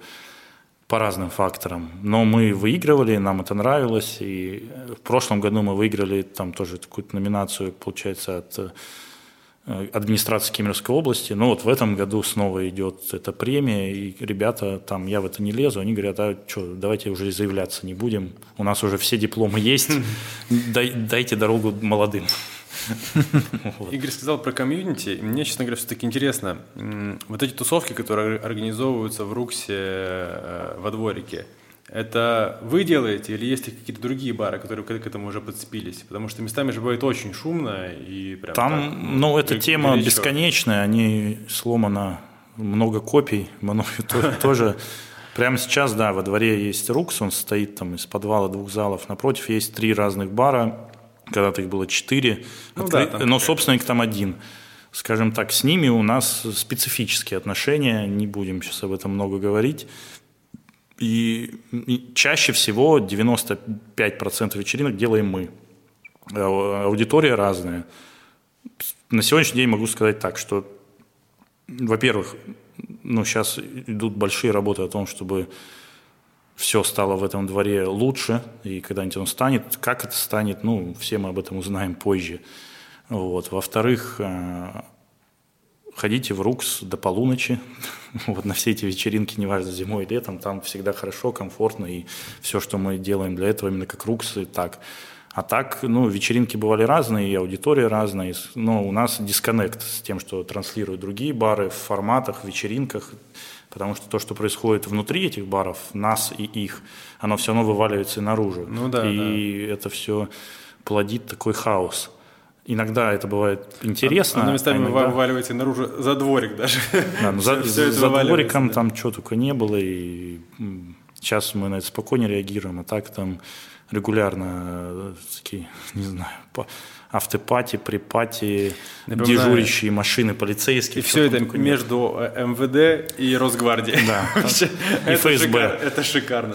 по разным факторам. Но мы выигрывали, нам это нравилось. И в прошлом году мы выиграли там тоже какую-то номинацию, получается, от администрации Кемеровской области. Но в этом году снова идет эта премия, и ребята, там, я в это не лезу, они говорят, давайте уже заявляться не будем, у нас уже все дипломы есть, дайте дорогу молодым. Игорь сказал про комьюнити. Мне, честно говоря, все-таки интересно. Вот эти тусовки, которые организовываются в Руксе во дворике, это вы делаете или есть ли какие-то другие бары, которые к этому уже подцепились? Потому что местами же бывает очень шумно и прям там, так, эта тема бесконечная, они сломана много копий, много тоже. Прямо сейчас, да, во дворе есть Рукс, он стоит там из подвала 2 залов. Напротив есть 3 разных бара. Когда-то их было 4, собственник там 1. Скажем так, с ними у нас специфические отношения, не будем сейчас об этом много говорить. И чаще всего 95% вечеринок делаем мы. Аудитория разная. На сегодняшний день могу сказать так, что, во-первых, сейчас идут большие работы о том, чтобы... все стало в этом дворе лучше, и когда-нибудь он станет. Как это станет, все мы об этом узнаем позже. Вот. Во-вторых, ходите в Рукс до полуночи, на все эти вечеринки, неважно, зимой и летом, там всегда хорошо, комфортно, и все, что мы делаем для этого, именно как Рукс, и так. А так, вечеринки бывали разные, и аудитория разная, но у нас дисконнект с тем, что транслируют другие бары в форматах, вечеринках, потому что то, что происходит внутри этих баров, нас и их, оно все равно вываливается и наружу. Это все плодит такой хаос. Иногда это бывает интересно. Оно местами вываливается наружу за дворик даже. Да, за двориком там чего только не было, и сейчас мы на это спокойнее реагируем, а так там регулярно такие, не знаю, автопати, припати, дежурящие машины, полицейские. И все это между МВД и Росгвардией. Да. И ФСБ. Это шикарно.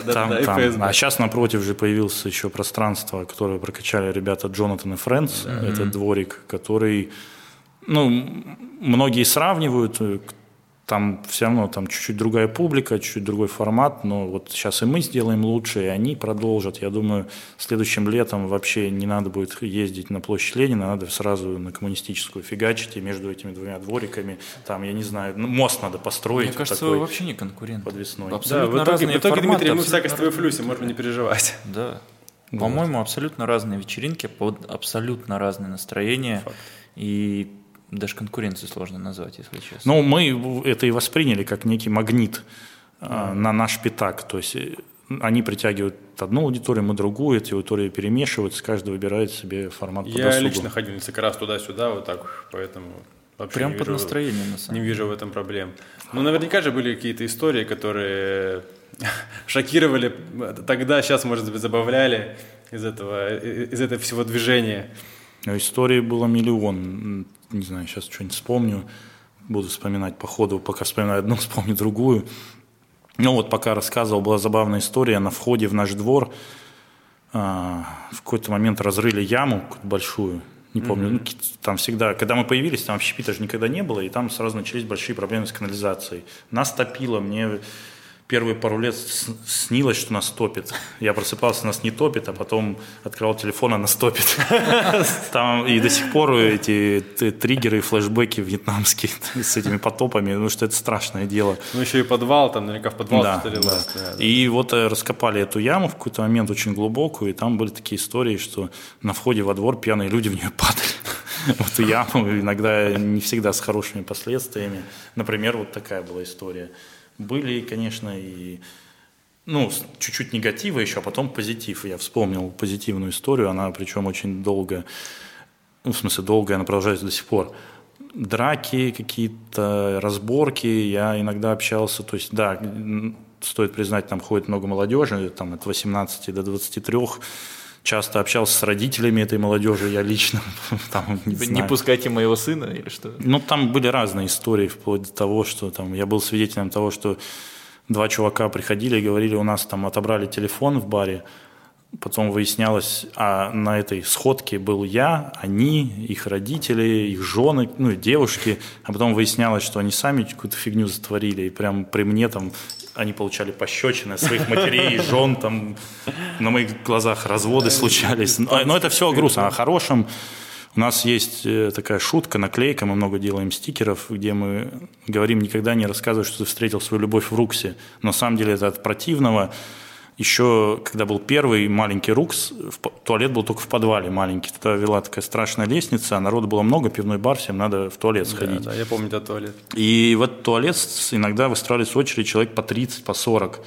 А сейчас напротив же появилось еще пространство, которое прокачали ребята Джонатан и Френдс. Это дворик, который многие сравнивают, Там все равно там чуть-чуть другая публика, чуть-чуть другой формат, но вот сейчас и мы сделаем лучше, и они продолжат. Я думаю, следующим летом вообще не надо будет ездить на площадь Ленина, надо сразу на Коммунистическую фигачить, и между этими двумя двориками, там, я не знаю, мост надо построить. Мне кажется, такой вы вообще не конкуренты. Подвесной. Абсолютно да, в итоге, Дмитрий, мы всякое с твоей флюсе, можно не переживать. Да. Вот. По-моему, абсолютно разные вечеринки, под абсолютно разные настроения. Факт. И даже конкуренцию сложно назвать, если честно. Ну, мы это и восприняли как некий магнит на наш пятак. То есть они притягивают одну аудиторию, мы другую, эти аудитории перемешиваются, каждый выбирает себе формат по досугу. Я лично ходил как раз туда-сюда, вот так, поэтому вообще прям не под вижу, настроение, на самом деле. Не вижу в этом проблем. Но наверняка же были какие-то истории, которые шокировали тогда, сейчас, может быть, забавляли из этого всего движения. Истории было миллион. Не знаю, сейчас что-нибудь вспомню. Буду вспоминать по ходу. Пока вспоминаю одну, вспомню другую. Ну вот, пока рассказывал, была забавная история. На входе в наш двор в какой-то момент разрыли яму какую-то большую. Не помню. Mm-hmm. Там всегда, когда мы появились, там общепита же никогда не было. И там сразу начались большие проблемы с канализацией. Нас топило. Мне первые пару лет снилось, что нас топит. Я просыпался, нас не топит, а потом открывал телефон, а нас топит. Там и до сих пор эти триггеры и флешбеки вьетнамские с этими потопами, потому что это страшное дело. Ну еще и подвал, там наверняка в подвал стреляли. И вот раскопали эту яму в какой-то момент очень глубокую, и там были такие истории, что на входе во двор пьяные люди в нее падали. Вот и яму, иногда не всегда с хорошими последствиями. Например, вот такая была история. Были, конечно, и чуть-чуть негатива еще, а потом позитив. Я вспомнил позитивную историю, она причем очень долго, она продолжается до сих пор. Драки какие-то, разборки, я иногда общался, то есть, да, стоит признать, там ходит много молодежи, там от 18 до 23, часто общался с родителями этой молодежи, я лично. Там, не пускайте моего сына или что? Ну, там были разные истории, вплоть до того, что там, я был свидетелем того, что два чувака приходили и говорили, у нас там отобрали телефон в баре, потом выяснялось, а на этой сходке был я, они, их родители, их жены, девушки, а потом выяснялось, что они сами какую-то фигню затворили, и прям при мне там... Они получали пощечины своих матерей, жен, там на моих глазах разводы случались. Но это все грустно. О хорошем у нас есть такая шутка, наклейка, мы много делаем стикеров, где мы говорим, никогда не рассказывай, что ты встретил свою любовь в Руксе. Но на самом деле это от противного. Еще, когда был первый маленький Рукс, туалет был только в подвале маленький. Туда вела такая страшная лестница, а народу было много, пивной бар, всем надо в туалет сходить. Да, я помню этот туалет. И в этот туалет иногда выстраивались очередь человек по 30, по 40.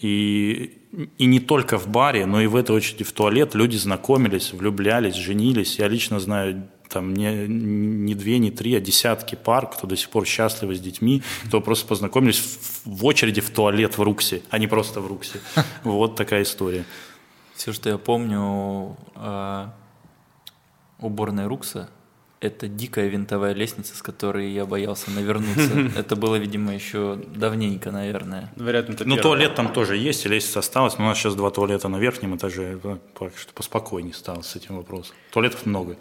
И не только в баре, но и в этой очереди в туалет люди знакомились, влюблялись, женились. Я лично знаю... Там не две, не три, а десятки пар, кто до сих пор счастливы с детьми, кто просто познакомились в очереди в туалет в Руксе, а не просто в Руксе. Вот такая история. Все, что я помню о уборной Рукса, это дикая винтовая лестница, с которой я боялся навернуться. Это было, видимо, еще давненько, наверное. Ну, туалет там тоже есть, и лестница осталась. Но у нас сейчас два туалета на верхнем этаже. Так что поспокойнее стало с этим вопросом. Туалетов много.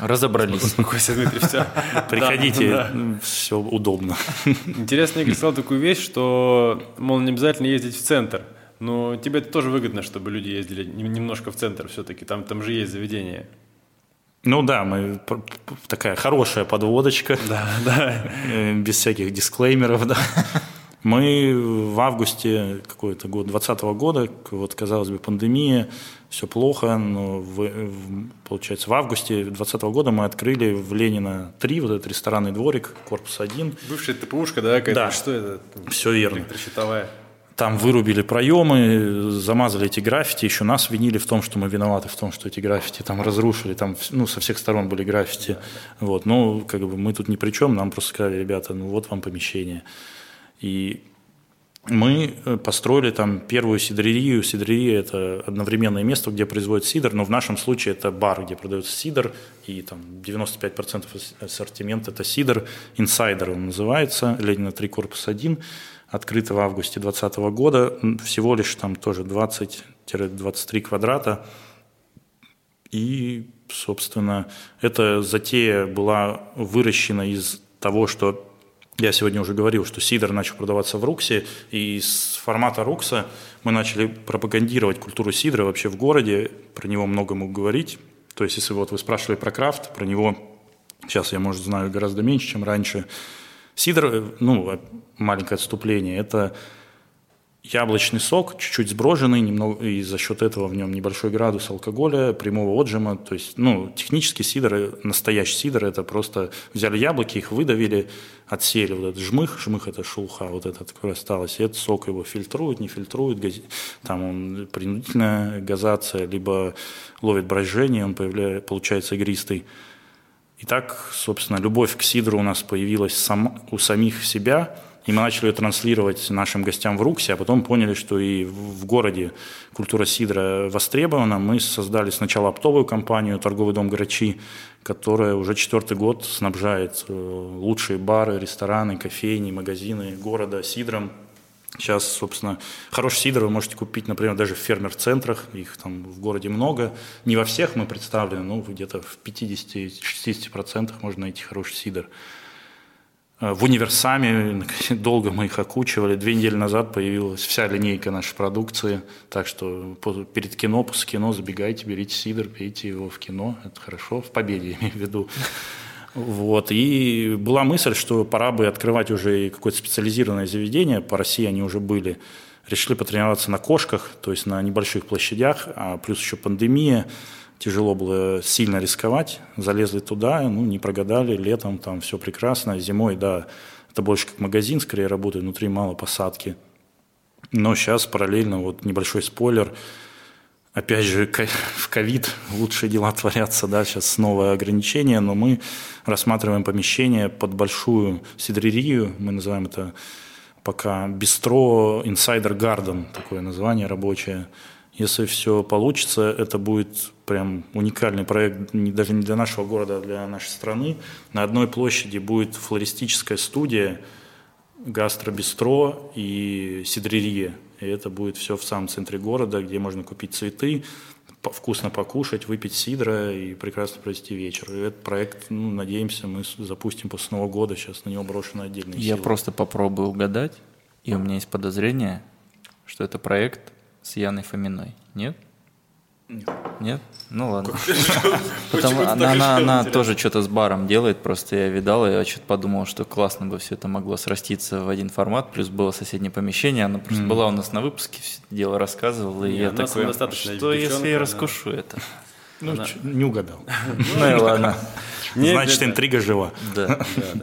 Разобрались. Успокойся, Дмитрий, все. Приходите, все удобно. Интересно, Игорь сказал такую вещь, что, мол, не обязательно ездить в центр. Но тебе это тоже выгодно, чтобы люди ездили немножко в центр все-таки. Там же есть заведение. Ну да, мы такая хорошая подводочка, без всяких дисклеймеров. Да. Мы в августе 2020 года, вот казалось бы, пандемия, все плохо, но получается в августе 2020 года мы открыли в Ленина 3 вот этот ресторанный дворик, корпус 1. Бывшая ТПУшка, да? Да, что это? Все верно. Электрощитовая. Там вырубили проемы, замазали эти граффити, еще нас винили в том, что мы виноваты в том, что эти граффити там разрушили, там со всех сторон были граффити. Вот, мы тут ни при чем, нам просто сказали, ребята, вот вам помещение. И мы построили там первую сидрерию. Сидрерия – это одновременное место, где производят сидр, но в нашем случае это бар, где продается сидр, и там 95% ассортимента – это сидр, инсайдер он называется, Ленина 3, корпус 1. Открыто в августе 2020 года, всего лишь там тоже 20-23 квадрата. И, собственно, эта затея была выращена из того, что Я сегодня уже говорил, что сидр начал продаваться в Руксе, и с формата Рукса мы начали пропагандировать культуру сидра вообще в городе, про него много могу говорить. То есть, если вот вы спрашивали про крафт, про него сейчас я, может, знаю гораздо меньше, чем раньше. Сидр, ну, маленькое отступление, это яблочный сок, чуть-чуть сброженный, немного, и за счет этого в нем небольшой градус алкоголя, прямого отжима. То есть, ну, технически сидр, настоящий сидр, это просто взяли яблоки, их выдавили, отсеяли вот этот жмых это шелуха, вот эта, которая осталась, и этот сок его фильтруют, не фильтруют, там он принудительная газация, либо ловит брожение, он получается игристый. И так, собственно, любовь к сидру у нас появилась у самих себя, и мы начали ее транслировать нашим гостям в Руксе, а потом поняли, что и в городе культура сидра востребована. Мы создали сначала оптовую компанию «Торговый дом Грачи», которая уже 4-й год снабжает лучшие бары, рестораны, кофейни, магазины города сидром. Сейчас, собственно, хороший сидр вы можете купить, например, даже в фермер-центрах, их там в городе много. Не во всех мы представлены, но где-то в 50-60% можно найти хороший сидр. В универсаме долго мы их окучивали. 2 недели назад появилась вся линейка нашей продукции. Так что перед кино, после кино забегайте, берите сидр, пейте его в кино. Это хорошо, в «Победе» имею в виду. Вот. И была мысль, что пора бы открывать уже какое-то специализированное заведение. По России они уже были. Решили потренироваться на кошках, то есть на небольших площадях. А плюс еще пандемия. Тяжело было сильно рисковать, залезли туда, ну, не прогадали, летом там все прекрасно, зимой, да, это больше как магазин, скорее работает, внутри мало посадки. Но сейчас параллельно, вот небольшой спойлер, опять же, в ковид лучшие дела творятся, да, сейчас новое ограничение, но мы рассматриваем помещение под большую сидрерию, мы называем это пока «Бистро Инсайдер Гарден», такое название рабочее. Если все получится, это будет прям уникальный проект даже не для нашего города, а для нашей страны. На одной площади будет флористическая студия, гастробистро и сидрерия. И это будет все в самом центре города, где можно купить цветы, вкусно покушать, выпить сидра и прекрасно провести вечер. И этот проект, ну, надеемся, мы запустим после Нового года. Сейчас на него брошены отдельные силы. Я просто попробую угадать, и у меня есть подозрение, что это проект... с Яной Фоминой, нет? Нет. Нет? Ну ладно. Потому она тоже что-то с баром делает, просто я видал, я что-то подумал, что классно бы все это могло сраститься в один формат, плюс было соседнее помещение, она просто была у нас на выпуске, все это дело рассказывала, и я такой, что если я раскушу это? Ну, не угадал. Ну и ладно. Значит, интрига жива. Да.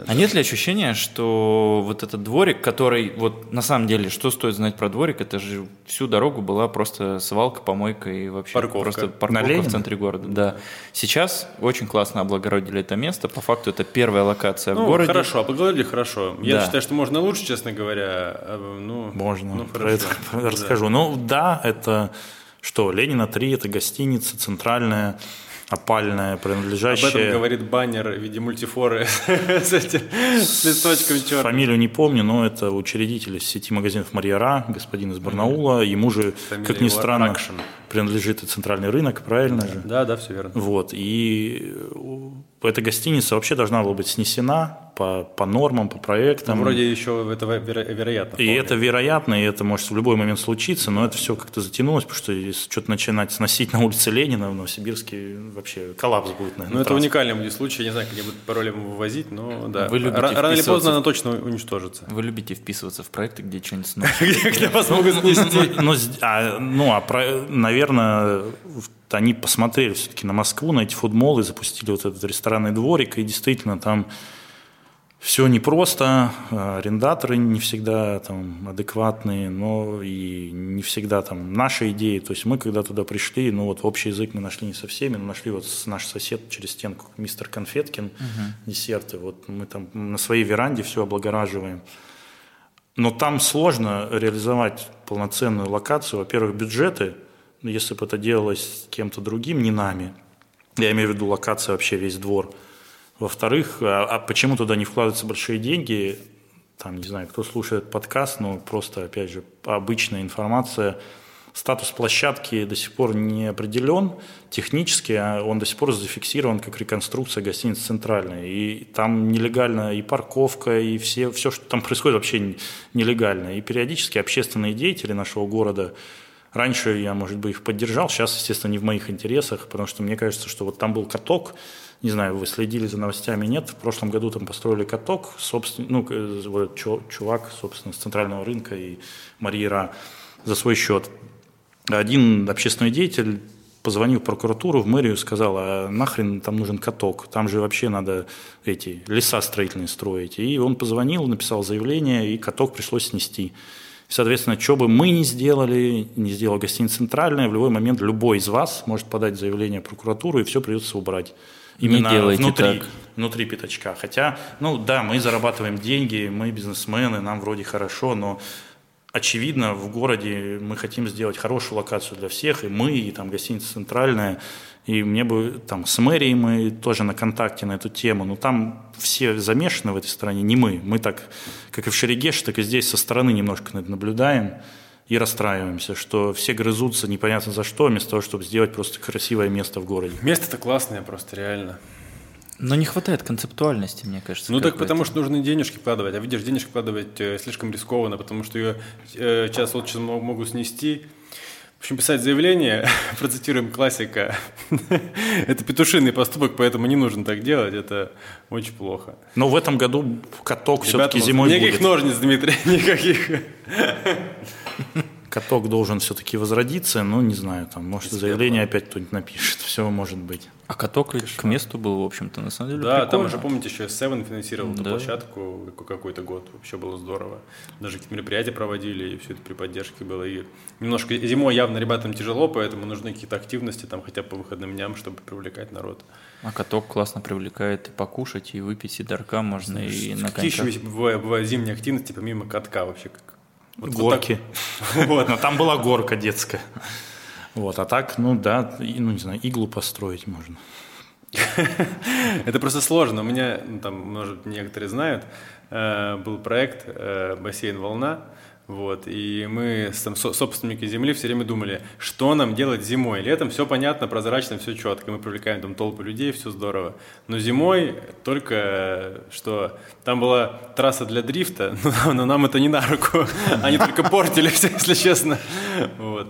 А нет ли ощущения, что вот этот дворик, который, вот на самом деле, что стоит знать про дворик, это же всю дорогу была просто свалка, помойка и вообще парковка в центре города. Да. Сейчас очень классно облагородили это место, по факту это первая локация в городе. Хорошо, облагородили хорошо. Я считаю, что можно лучше, честно говоря. Можно, про это расскажу. Ну да, это... Что, Ленина 3 – это гостиница центральная, опальная, принадлежащая… Об этом говорит баннер в виде мультифоры с этим листочком черным. Фамилию не помню, но это учредитель сети магазинов «Марьяра», господин из Барнаула. Ему же, как ни странно, принадлежит и центральный рынок, правильно же? Да, да, все верно. Вот, и эта гостиница вообще должна была быть снесена по нормам, по проектам. Вроде еще это вероятно. И это вероятно, и это может в любой момент случиться, но это все как-то затянулось, потому что если что-то начинать сносить на улице Ленина в Новосибирске, вообще коллапс будет, наверное. Ну, это уникальный будет случай, я не знаю, как я буду паролем вывозить, но да. Рано или поздно она точно уничтожится. Вы любите вписываться в проекты, где что-нибудь сносят. Где вас могут снести. Ну, а, наверное, они посмотрели все-таки на Москву, на эти фудмолы, запустили вот этот ресторанный дворик, и действительно там все непросто, арендаторы не всегда там адекватные, но и не всегда там наши идеи. То есть мы, когда туда пришли, ну вот общий язык мы нашли не со всеми, но нашли вот наш сосед через стенку, мистер Конфеткин, десерты. Вот мы там на своей веранде все облагораживаем. Но там сложно реализовать полноценную локацию. Во-первых, бюджеты, если бы это делалось кем-то другим, не нами. Я имею в виду локация вообще весь двор. Во-вторых, а почему туда не вкладываются большие деньги? Там, не знаю, кто слушает подкаст, но просто, опять же, обычная информация. Статус площадки до сих пор не определен технически, он до сих пор зафиксирован как реконструкция гостиницы «Центральная». И там нелегально и парковка, и все, что там происходит, вообще нелегально. И периодически общественные деятели нашего города, раньше я, может быть, их поддержал, сейчас, естественно, не в моих интересах, потому что мне кажется, что вот там был каток, не знаю, вы следили за новостями, нет, в прошлом году там построили каток, чувак, собственно, с центрального рынка и Марьера за свой счет. Один общественный деятель позвонил в прокуратуру, в мэрию, сказал, а нахрен там нужен каток, там же вообще надо эти леса строительные строить. И он позвонил, написал заявление, и каток пришлось снести. Соответственно, что бы мы ни сделали, не сделала гостиница «Центральная», в любой момент любой из вас может подать заявление в прокуратуру, и все придется убрать. Именно внутри пятачка. Хотя, мы зарабатываем деньги, мы бизнесмены, нам вроде хорошо, но очевидно, в городе мы хотим сделать хорошую локацию для всех, и мы, и там гостиница «Центральная». И мне бы там с мэрией мы тоже на контакте на эту тему, но там все замешаны в этой стране, не мы. Мы так, как и в Шерегеше, так и здесь со стороны немножко наблюдаем и расстраиваемся, что все грызутся непонятно за что, вместо того, чтобы сделать просто красивое место в городе. Место-то классное просто, реально. Но не хватает концептуальности, мне кажется. Ну так потому что нужны денежки вкладывать, а видишь, денежки вкладывать слишком рискованно, потому что ее час от часа могут снести. В общем, писать заявление, процитируем классика, это петушиный поступок, поэтому не нужно так делать, это очень плохо. Но в этом году каток все-таки зимой будет. Никаких ножниц, Дмитрий, никаких. Каток должен все-таки возродиться, не знаю, там, может, заявление опять кто-нибудь напишет, все может быть. А каток к месту был, в общем-то, на самом деле прикольно. Да, там уже, помните, еще Seven финансировал эту площадку какой-то год, вообще было здорово. Даже какие-то мероприятия проводили, и все это при поддержке было. И немножко зимой явно ребятам тяжело, поэтому нужны какие-то активности, там, хотя бы по выходным дням, чтобы привлекать народ. А каток классно привлекает и покушать, и выпить, и дарка можно, и на коньках. Какие еще бывают зимние активности, помимо катка вообще? Горки. Но там была горка детская. А так, не знаю, иглу построить можно. Это просто сложно. У меня, может, некоторые знают, был проект «Бассейн Волна». И мы, собственники земли, все время думали, что нам делать зимой. Летом все понятно, прозрачно, все четко. Мы привлекаем там толпы людей, все здорово. Но зимой только что... Там была трасса для дрифта, но нам это не на руку. Они только портили все, если честно.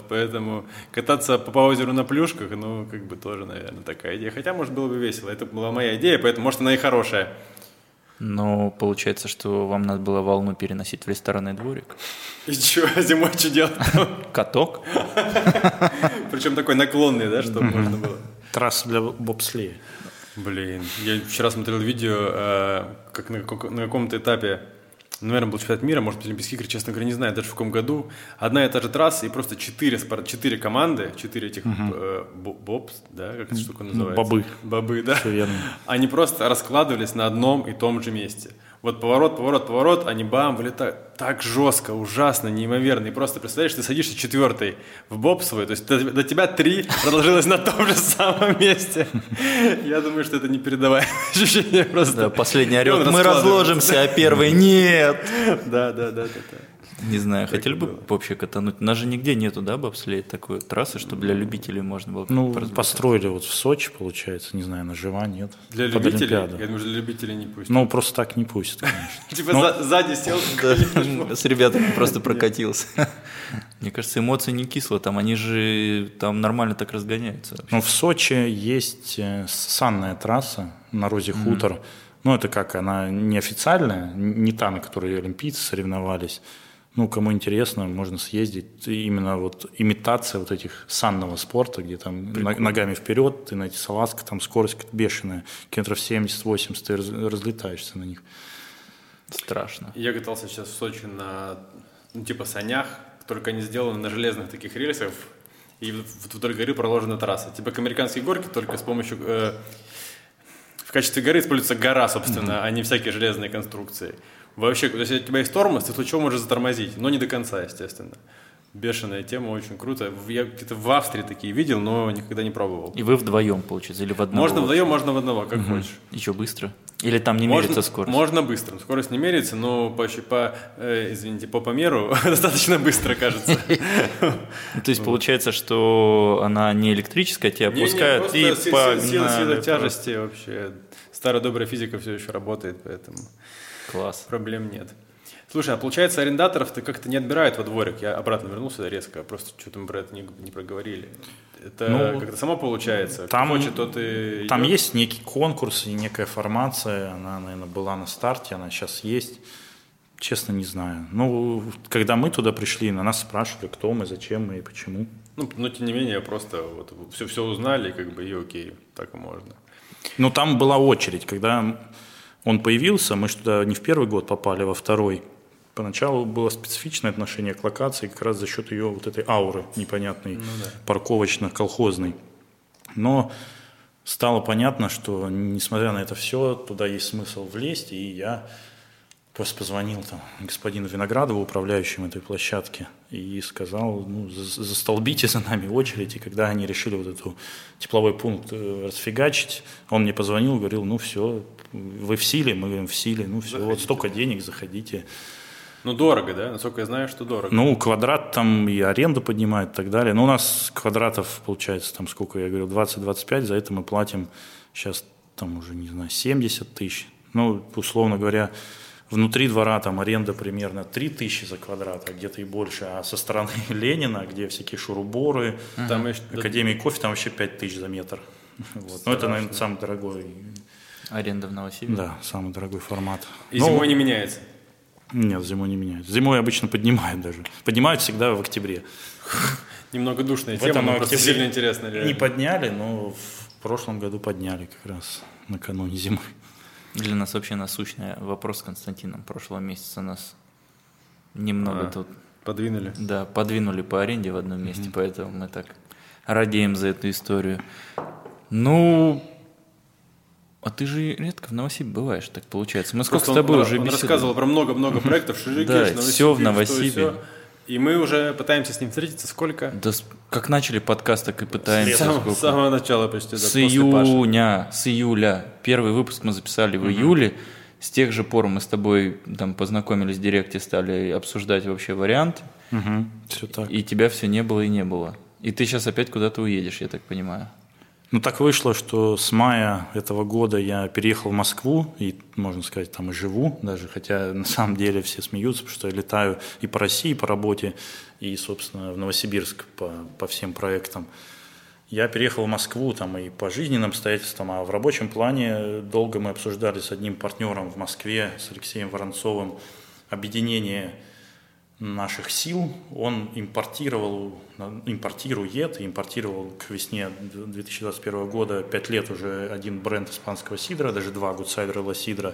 Поэтому кататься по озеру на плюшках, тоже, наверное, такая идея. Хотя, может, было бы весело. Это была моя идея, поэтому, может, она и хорошая. Но получается, что вам надо было волну переносить в ресторанный дворик. И что, зимой что делать? Каток. Причем такой наклонный, да, чтобы можно было. Трасса для бобслея. Блин, я вчера смотрел видео, как на каком-то этапе, наверное, был чемпионат мира, может быть, Олимпийские игры, честно говоря, не знаю, даже в каком году. Одна и та же трасса, и просто четыре команды, четыре этих бобс, да, как эта штука называется? Бобы, да. Они просто раскладывались на одном и том же месте. Поворот, они бам, вылетают. Так жестко, ужасно, неимоверно. И просто представляешь, ты садишься четвертый в боб свой, то есть до тебя три продолжилось на том же самом месте. Я думаю, что это непередаваемое ощущение просто. Да, последний орёт. Мы разложимся, а первый нет. Да. Не знаю, хотели бы вообще катануть? У нас же нигде нету, да, бобслей такой трассы, чтобы для любителей можно было. Построили в Сочи, получается, не знаю, на жива, нет. Для любителей? Я думаю, для любителей не пустят. Просто так не пустят, конечно. Типа сзади сел, с ребятами просто прокатился. Мне кажется, эмоции не кисло, там они же там нормально так разгоняются. В Сочи есть санная трасса на Розе Хутор. Это как, она неофициальная, не та, на которой олимпийцы соревновались. Кому интересно, можно съездить. Именно имитация этих санного спорта, где там ногами вперед, ты на эти салазки, там скорость бешеная, километров 70-80, ты разлетаешься на них. Страшно. Я катался сейчас в Сочи на санях, только они сделаны на железных таких рельсах, и вдоль горы проложена трасса. Как американские горки, только с помощью... в качестве горы используется гора, собственно, а не всякие железные конструкции. Вообще, то есть у тебя есть тормоз, ты случайно можешь затормозить, но не до конца, естественно. Бешеная тема, очень круто. Я где-то в Австрии такие видел, но никогда не пробовал. И вы вдвоем, получается, или в одного? Можно вдвоем, можно в одного, как хочешь. И что, быстро? Или там не меряется скорость? Можно быстро. Скорость не меряется, но по померу достаточно быстро, кажется. То есть получается, что она не электрическая, тебя опускают и погнали. Сила тяжести вообще. Старая добрая физика все еще работает, поэтому проблем нет. Слушай, а получается, арендаторов-то как-то не отбирают во дворик? Я обратно вернулся резко, просто что-то мы про это не проговорили. Это как-то само получается? Там, кто хочет, тот и там есть некий конкурс и некая формация. Она, наверное, была на старте, она сейчас есть. Честно, не знаю. Ну, когда мы туда пришли, на нас спрашивали, кто мы, зачем мы и почему. Но тем не менее, просто вот все узнали, и окей, так можно. Ну, там была очередь, когда он появился, мы туда не в первый год попали, а во второй. Поначалу было специфичное отношение к локации, как раз за счет ее вот этой ауры непонятной, парковочно-колхозной. Но стало понятно, что, несмотря на это все, туда есть смысл влезть, и я просто позвонил там господину Виноградову, управляющему этой площадки, и сказал, застолбите за нами очередь, и когда они решили вот этот тепловой пункт расфигачить, он мне позвонил, говорил, все, вы в силе, мы говорим, в силе, заходите. Вот столько денег, заходите. Дорого, да? Насколько я знаю, что дорого. Квадрат там и аренду поднимают и так далее. У нас квадратов, получается, там сколько, я говорю, 20-25, за это мы платим сейчас там уже, 70 тысяч. Условно говоря, внутри двора там аренда примерно 3 тысячи за квадрат, а где-то и больше. А со стороны Ленина, где всякие шуруборы, там Академии кофе, там вообще 5 тысяч за метр. Это, наверное, самый дорогой. Аренда в Новосибирске? Да, самый дорогой формат. И зимой не меняется? Нет, зимой не меняется. Зимой обычно поднимают даже. Поднимают всегда в октябре. Немного душная тема, но просто сильно интересно. Не подняли, но в прошлом году подняли как раз накануне зимы. Для нас вообще насущный вопрос с Константином. Прошлого месяца нас немного тут... Подвинули? Да, подвинули по аренде в одном месте, поэтому мы так радеем за эту историю. А ты же редко в Новосиб бываешь, так получается. Мы сколько с тобой уже беседовали. Он рассказывал про много-много проектов. Шерегеш, Новосибирск, все в Новосибе. И мы уже пытаемся с ним встретиться. Сколько? Да как начали подкаст, так и пытаемся. С самого начала почти. С июля. Первый выпуск мы записали в июле. С тех же пор мы с тобой там познакомились в директе, стали обсуждать вообще варианты. Все так. И тебя все не было и не было. И ты сейчас опять куда-то уедешь, я так понимаю. Так вышло, что с мая этого года я переехал в Москву, и, можно сказать, там и живу даже, хотя на самом деле все смеются, потому что я летаю и по России по работе, и, собственно, в Новосибирск по всем проектам. Я переехал в Москву там и по жизненным обстоятельствам, а в рабочем плане долго мы обсуждали с одним партнером в Москве, с Алексеем Воронцовым, объединение наших сил. Он импортировал к весне 2021 года 5 лет уже один бренд испанского сидра, даже 2 гудсайдера ла сидра.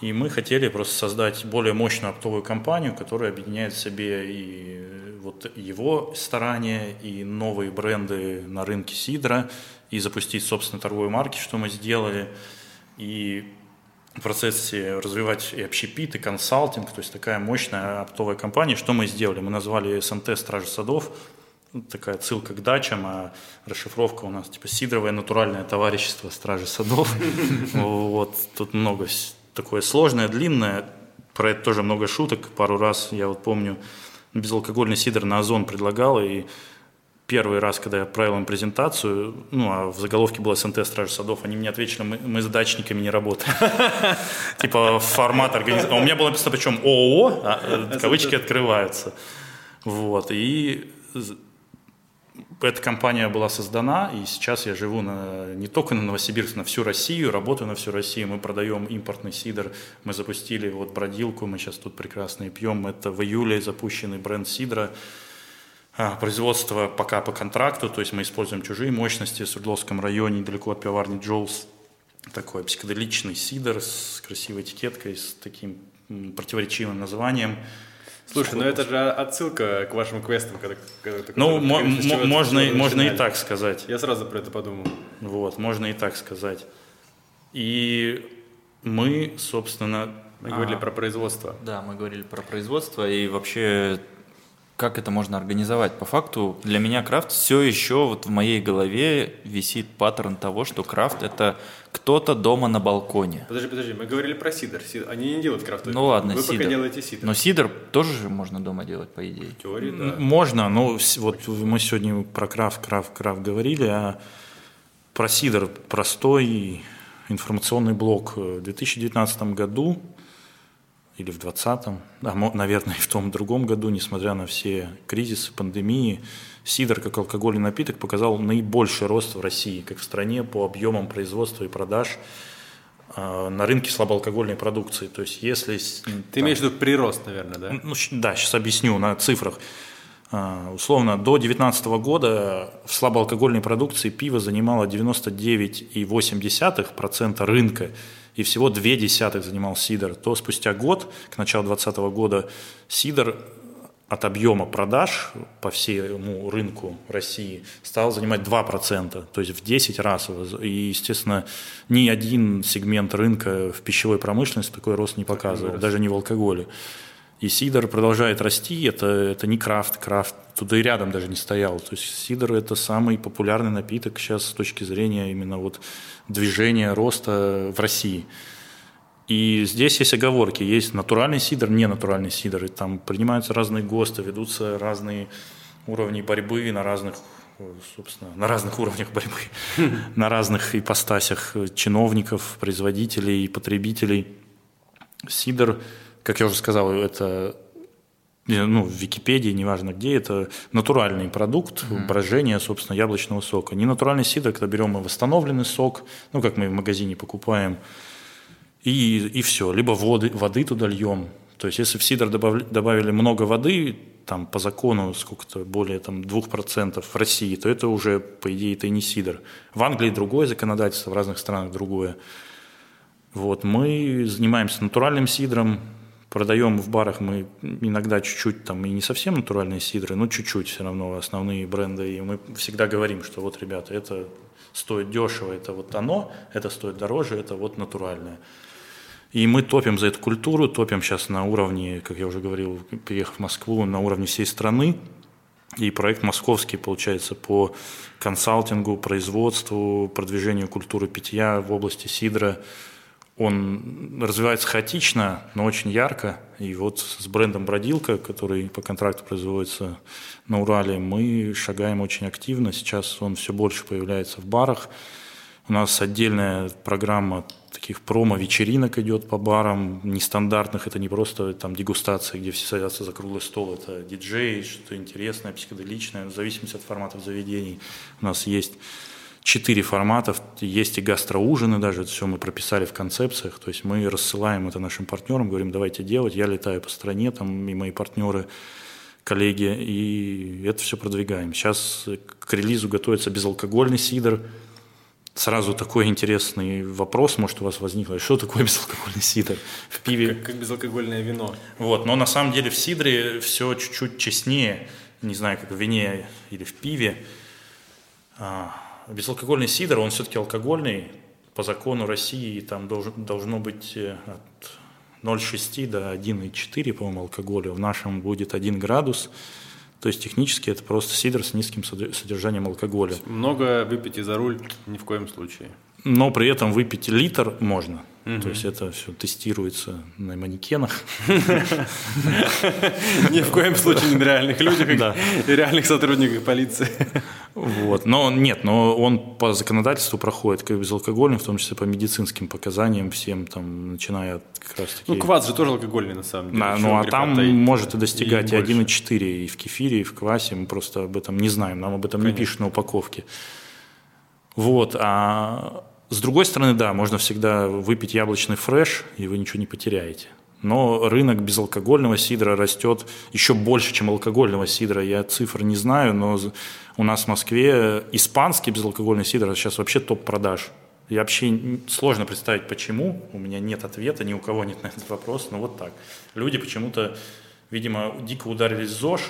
И мы хотели просто создать более мощную оптовую компанию, которая объединяет в себе и вот его старания, и новые бренды на рынке сидра, и запустить собственные торговые марки, что мы сделали, и в процессе развивать и общепит, и консалтинг, то есть такая мощная оптовая компания. Что мы сделали? Мы назвали СНТ «Стражи садов», такая отсылка к дачам, а расшифровка у нас «Сидровое натуральное товарищество «Стражи садов». Тут много такое сложное, длинное, про это тоже много шуток. Пару раз, я помню, безалкогольный сидр на Озон предлагал, и первый раз, когда я отправил им презентацию, а в заголовке было СНТ «Стражи садов», они мне ответили, мы с дачниками не работаем. Типа формат организации. У меня было написано, причем ООО, кавычки открываются. И эта компания была создана, и сейчас я живу не только на Новосибирск, на всю Россию, работаю на всю Россию. Мы продаем импортный сидр, мы запустили бродилку, мы сейчас тут прекрасно и пьем. Это в июле запущенный бренд сидра. Производство пока по контракту, то есть мы используем чужие мощности в Свердловском районе, недалеко от пивоварни «Джолс». Такой психоделичный сидр с красивой этикеткой, с таким противоречивым названием. Слушай, это же отсылка к вашим квестам. Можно и так сказать. Я сразу про это подумал. Можно и так сказать. И мы, собственно... Мы говорили про производство. Да, мы говорили про производство и вообще... как это можно организовать? По факту для меня крафт все еще вот в моей голове висит паттерн того, что крафт — это кто-то дома на балконе. Подожди, мы говорили про сидр. Они не делают крафтовый. Ну ладно, вы сидр. Пока делаете сидр. Но сидр тоже можно дома делать, по идее. В теории, да. Можно, но вот мы сегодня про крафт говорили, а про сидр простой информационный блок в 2019 году. Или в 20-м, да, наверное, и в том другом году, несмотря на все кризисы, пандемии, сидр как алкогольный напиток показал наибольший рост в России, как в стране, по объемам производства и продаж на рынке слабоалкогольной продукции. То есть, если... Ты имеешь в виду прирост, наверное, да? Ну, да, сейчас объясню на цифрах. Условно, до 2019 года в слабоалкогольной продукции пиво занимало 99,8% рынка, и всего 0,2 занимал сидр, то спустя год, к началу 2020 года, сидр от объема продаж по всему рынку России стал занимать 2%, то есть в 10 раз. И, естественно, ни один сегмент рынка в пищевой промышленности такой рост не показывал, даже не в алкоголе. И сидр продолжает расти, это не крафт туда и рядом даже не стоял. То есть сидр – это самый популярный напиток сейчас с точки зрения именно вот движения роста в России. И здесь есть оговорки, есть натуральный сидр, ненатуральный сидр. И там принимаются разные ГОСТы, ведутся разные уровни борьбы на разных уровнях борьбы, на разных ипостасях чиновников, производителей и потребителей. Сидр, как я уже сказал, это в Википедии, неважно где, это натуральный продукт, брожение, собственно, яблочного сока. Ненатуральный сидр, когда берем мы восстановленный сок, как мы в магазине покупаем, и все. Либо воды туда льем. То есть, если в сидр добавили много воды, там по закону сколько-то, более 2% в России, то это уже, по идее, это и не сидр. В Англии другое законодательство, в разных странах другое. Вот, мы занимаемся натуральным сидром, продаем в барах мы иногда чуть-чуть, и не совсем натуральные сидры, но чуть-чуть все равно основные бренды. И мы всегда говорим, что вот, ребята, это стоит дешево, это вот оно, это стоит дороже, это вот натуральное. И мы топим за эту культуру, топим сейчас на уровне, как я уже говорил, переехав в Москву, на уровне всей страны. И проект московский, получается, по консалтингу, производству, продвижению культуры питья в области сидра. Он развивается хаотично, но очень ярко. И вот с брендом «Бродилка», который по контракту производится на Урале, мы шагаем очень активно. Сейчас он все больше появляется в барах. У нас отдельная программа таких промо-вечеринок идет по барам, нестандартных. Это не просто дегустация, где все садятся за круглый стол. Это диджей, что-то интересное, психоделичное, в зависимости от форматов заведений. У нас есть 4 формата, есть и гастроужины даже, это все мы прописали в концепциях, то есть мы рассылаем это нашим партнерам, говорим, давайте делать, я летаю по стране, и мои партнеры, коллеги, и это все продвигаем. Сейчас к релизу готовится безалкогольный сидр. Сразу такой интересный вопрос, может, у вас возникло, что такое безалкогольный сидр в пиве? Как безалкогольное вино. Вот, но на самом деле в сидре все чуть-чуть честнее, не знаю, как в вине или в пиве. Безалкогольный сидр, он все-таки алкогольный. По закону России там должно быть от 0,6 до 1,4, по-моему, алкоголя. В нашем будет 1 градус. То есть технически это просто сидр с низким содержанием алкоголя. Много выпить и за руль ни в коем случае. Но при этом выпить литр можно. Угу. То есть это все тестируется на манекенах. Ни в коем случае не на реальных людях и реальных сотрудниках полиции. Но он по законодательству проходит как безалкогольный, в том числе по медицинским показаниям всем, начиная от как раз таки... квас же тоже алкогольный на самом деле. Ну а там может и достигать и 1,4, и в кефире, и в квасе, мы просто об этом не знаем, нам об этом не пишут на упаковке. Вот, а... С другой стороны, да, можно всегда выпить яблочный фреш, и вы ничего не потеряете. Но рынок безалкогольного сидра растет еще больше, чем алкогольного сидра. Я цифр не знаю, но у нас в Москве испанский безалкогольный сидр сейчас вообще топ-продаж. И вообще сложно представить, почему. У меня нет ответа, ни у кого нет на этот вопрос, но вот так. Люди почему-то, видимо, дико ударились в ЗОЖ,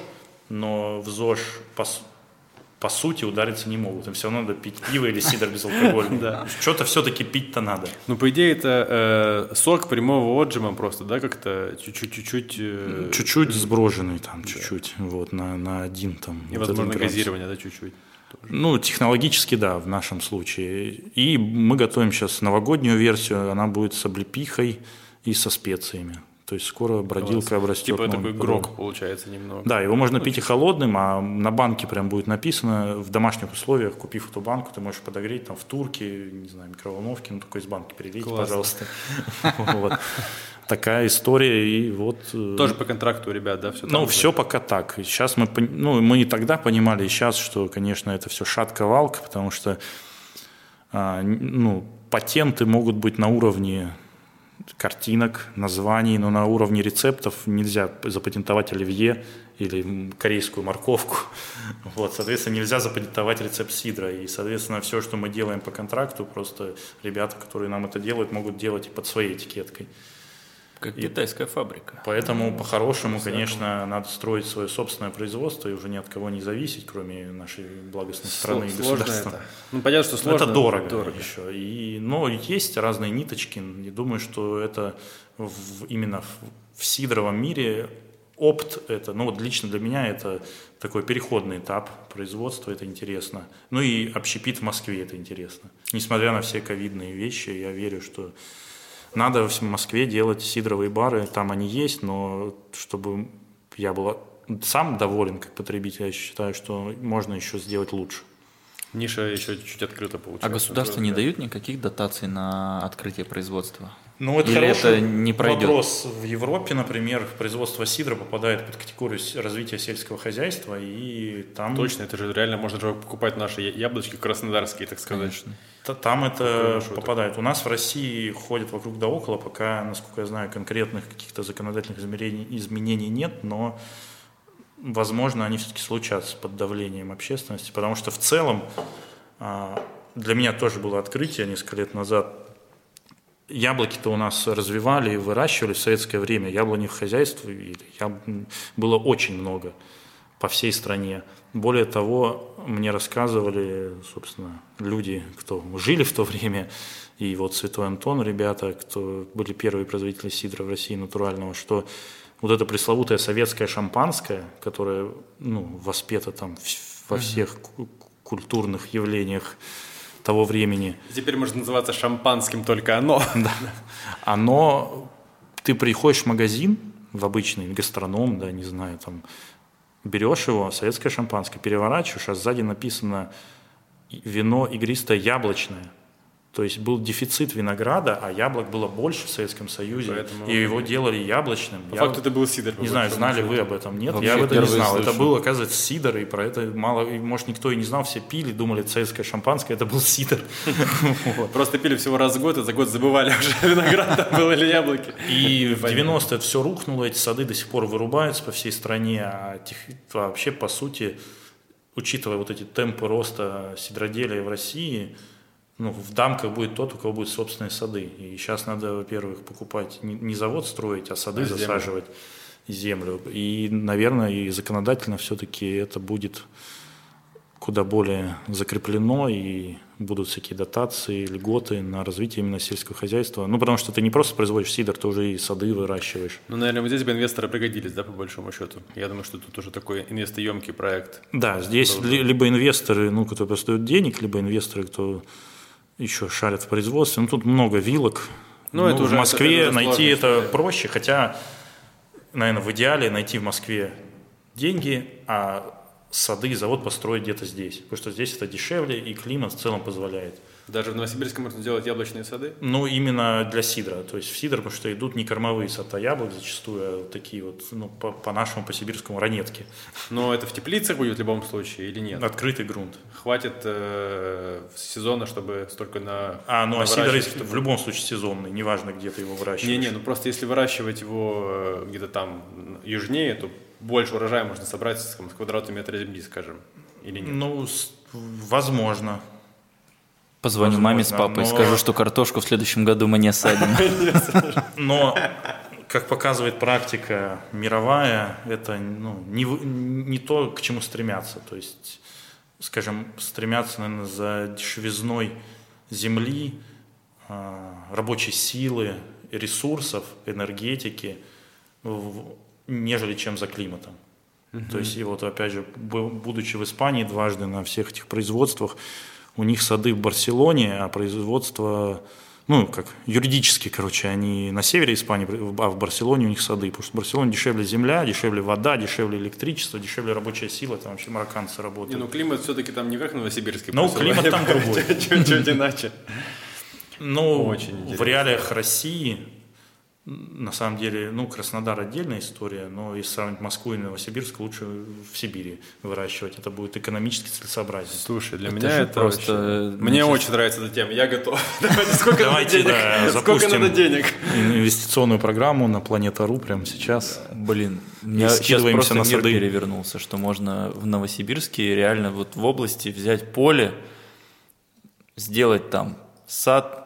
но в ЗОЖ по сути, удариться не могут. Им все равно надо пить пиво или сидр безалкогольный. Да. Что-то все-таки пить-то надо. Ну, по идее, это сок прямого отжима просто, да, как-то чуть-чуть... Чуть-чуть сброженный там, чуть-чуть, вот, на один там. И, возможно, газирование, да, чуть-чуть. Ну, технологически, да, в нашем случае. И мы готовим сейчас новогоднюю версию, она будет с облепихой и со специями. То есть скоро бродилка обрастет. Типа такой грок получается немного. Да, его можно пить и холодным, а на банке прям будет написано, в домашних условиях, купив эту банку, ты можешь подогреть там в турке, не знаю, микроволновке, ну только из банки перелейте, пожалуйста. Такая история, и вот... Тоже по контракту, ребят, да? Все. Ну, все пока так. Сейчас мы и тогда понимали, и сейчас, что, конечно, это все шатковалка, потому что патенты могут быть на уровне... картинок, названий, но на уровне рецептов нельзя запатентовать оливье или корейскую морковку. Вот, соответственно, нельзя запатентовать рецепт сидра. И, соответственно, все, что мы делаем по контракту, просто ребята, которые нам это делают, могут делать и под своей этикеткой. Как китайская фабрика. Поэтому, по-хорошему, конечно, надо строить свое собственное производство и уже ни от кого не зависеть, кроме нашей благостной страны и государства. Это. Ну, понятно, что сложно. Это дорого. Еще. Но есть разные ниточки. Я думаю, что это именно в сидровом мире опт. Это, лично для меня это такой переходный этап производства. Это интересно. Ну и общепит в Москве это интересно. Несмотря на все ковидные вещи, я верю, что... Надо в Москве делать сидровые бары, там они есть, но чтобы я был сам доволен как потребитель, я считаю, что можно еще сделать лучше. Ниша еще чуть-чуть открыта получается. А государство не дает никаких дотаций на открытие производства? Ну, это хороший вопрос. В Европе, например, производство сидра попадает под категорию развития сельского хозяйства, и там... Точно, это же реально можно же покупать наши яблочки краснодарские, так сказать. Конечно. Там это попадает. У нас в России ходят вокруг да около, пока, насколько я знаю, конкретных каких-то законодательных изменений нет, но, возможно, они все-таки случатся под давлением общественности, потому что в целом для меня тоже было открытие несколько лет назад. Яблоки-то у нас развивали и выращивали в советское время. Яблоневых хозяйств было очень много по всей стране. Более того, мне рассказывали, собственно, люди, кто жили в то время, и вот Святой Антон, ребята, кто были первые производители сидра в России натурального, что вот это пресловутое советское шампанское, которое воспето там во всех культурных явлениях, того времени. Теперь может называться шампанским только оно. Да. Ты приходишь в магазин, в обычный гастроном, да, не знаю, там, берешь его, советское шампанское, переворачиваешь, а сзади написано вино игристое яблочное. То есть был дефицит винограда, а яблок было больше в Советском Союзе, поэтому... и его делали яблочным. По факту это был сидр. Не знаю, знали вы об этом, нет? Вообще я об этом не знал. Слышу. Это был, оказывается, сидр, и про это мало, и, может, никто и не знал, все пили, думали, советское шампанское, это был сидр. Просто пили всего раз в год, и за год забывали уже, виноград там был или яблоки. И в 90-е это все рухнуло, эти сады до сих пор вырубаются по всей стране, а вообще, по сути, учитывая вот эти темпы роста сидроделия в России... в дамках будет тот, у кого будут собственные сады. И сейчас надо, во-первых, покупать не завод строить, а сады засаживать, землю. И, наверное, и законодательно все-таки это будет куда более закреплено, и будут всякие дотации, льготы на развитие именно сельского хозяйства. Потому что ты не просто производишь сидр, ты уже и сады выращиваешь. Наверное, вот здесь бы инвесторы пригодились, да, по большому счету? Я думаю, что тут уже такой инвестоемкий проект. Да, здесь либо инвесторы, которые просто дают денег, либо инвесторы, кто... еще шарят в производстве. Тут много вилок. Это уже в Москве это найти это проще, хотя, наверное, в идеале найти в Москве деньги, а сады и завод построить где-то здесь. Потому что здесь это дешевле, и климат в целом позволяет. Даже в Новосибирске можно делать яблочные сады? Именно для сидра. То есть в сидр, потому что идут не кормовые сорта яблок зачастую, а такие вот, по-нашему, по-сибирскому, ранетки. Но это в теплицах будет в любом случае или нет? Открытый грунт. Хватит сезона, чтобы столько на... сидр в любом случае сезонный, неважно, где ты его выращиваешь. Просто если выращивать его где-то там южнее, то больше урожая можно собрать с квадратными метра земли, скажем, или нет? Возможно. Позвоню маме с папой и скажу, что картошку в следующем году мы не садим. Но, как показывает практика мировая, это не то, к чему стремятся. То есть скажем, стремятся, наверное, за дешевизной земли, рабочей силы, ресурсов, энергетики, нежели чем за климатом. Uh-huh. То есть, и вот опять же, будучи в Испании дважды на всех этих производствах, у них сады в Барселоне, а производство, ну, как юридически, короче, они на севере Испании, а в Барселоне у них сады, потому что в Барселоне дешевле земля, дешевле вода, дешевле электричество, дешевле рабочая сила, там вообще марокканцы работают. Ну, климат все-таки там не как новосибирский. Ну, климат там другой. Чуть иначе. Ну, в реалиях России, на самом деле, ну, Краснодар отдельная история, но если сравнить Москву и Новосибирск, лучше в Сибири выращивать. Это будет экономически целесообразнее. Слушай, для меня это просто... Мне очень нравится эта тема, я готов. Давайте, да, запустим инвестиционную программу на Планета.ру прямо сейчас. Блин, я сейчас просто мир перевернулся, что можно в Новосибирске реально вот в области взять поле, сделать там сад.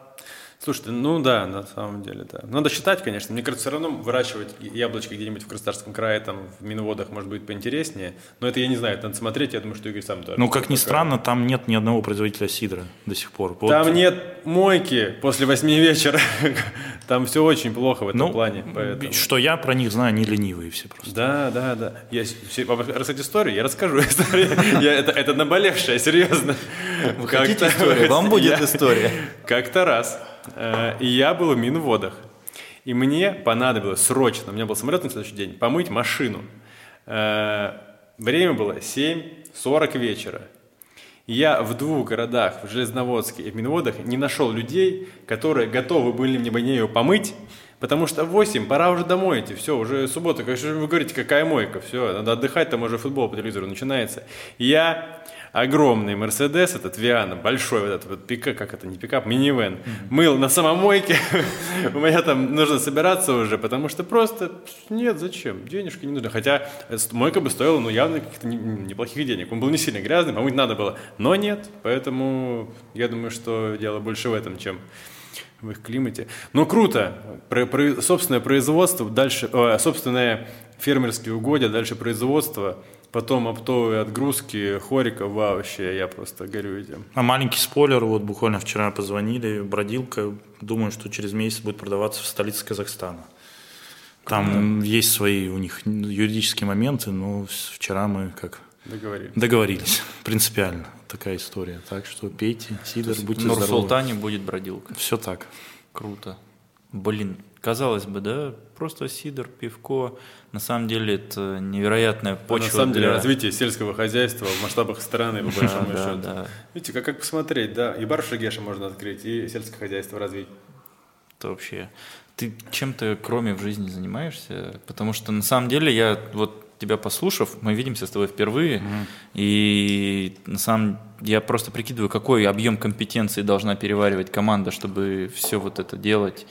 Слушай, ну да, на самом деле, да. Надо считать, конечно. Мне кажется, все равно выращивать яблочки где-нибудь в Краснодарском крае, там, в Минводах, может быть, поинтереснее. Но это я не знаю, это надо смотреть, я думаю, что Игорь сам тоже. Ну, как ни странно, там нет ни одного производителя сидра до сих пор. Вот. Там нет мойки после 8 вечера. Там все очень плохо в этом плане. Поэтому... Что я про них знаю, они ленивые все просто. Да. Я рассказать историю? Я расскажу историю. Это наболевшая, серьезно. Вы хотите историю? Вам будет история. Как-то раз... И я был в Минводах. И мне понадобилось срочно, у меня был самолет на следующий день, помыть машину. Время было 7:40 вечера. Я в двух городах, в Железноводске и в Минводах, не нашел людей, которые готовы были мне ее помыть, потому что в 8 пора уже домой идти, все, уже суббота, конечно, вы говорите, какая мойка, все, надо отдыхать, там уже футбол по телевизору начинается. Я... Огромный Мерседес, этот Виана, большой вот этот вот пикап, как это, не пикап, минивэн, мыл на самомойке. У меня там нужно собираться уже, потому что просто нет, зачем, денежки не нужны. Хотя мойка бы стоила, ну, явно каких-то неплохих денег. Он был не сильно грязный, помыть надо было, но нет. Поэтому я думаю, что дело больше в этом, чем в их климате. Но круто, собственное производство, дальше, собственные фермерские угодья, дальше производство. Потом оптовые отгрузки, хорика, вау, вообще, я просто горю этим. А маленький спойлер, вот буквально вчера позвонили, Бродилка, думаю, что через месяц будет продаваться в столице Казахстана. Там есть свои у них юридические моменты, но вчера мы как... Договорились. Принципиально такая история. Так что пейте сидр, будьте здоровы. В Нур-Султане будет Бродилка. Все так. Круто. Блин, казалось бы, да, просто сидр, пивко. На самом деле это невероятная почва. На самом деле развитие сельского хозяйства в масштабах страны, по большому счету. Видите, как посмотреть, да, и бар в Шерегеше можно открыть, и сельское хозяйство развить. Это вообще... Ты чем-то кроме в жизни занимаешься? Потому что на самом деле я, вот тебя послушав, мы видимся с тобой впервые, и на самом деле... Я просто прикидываю, какой объем компетенции должна переваривать команда, чтобы все вот это делать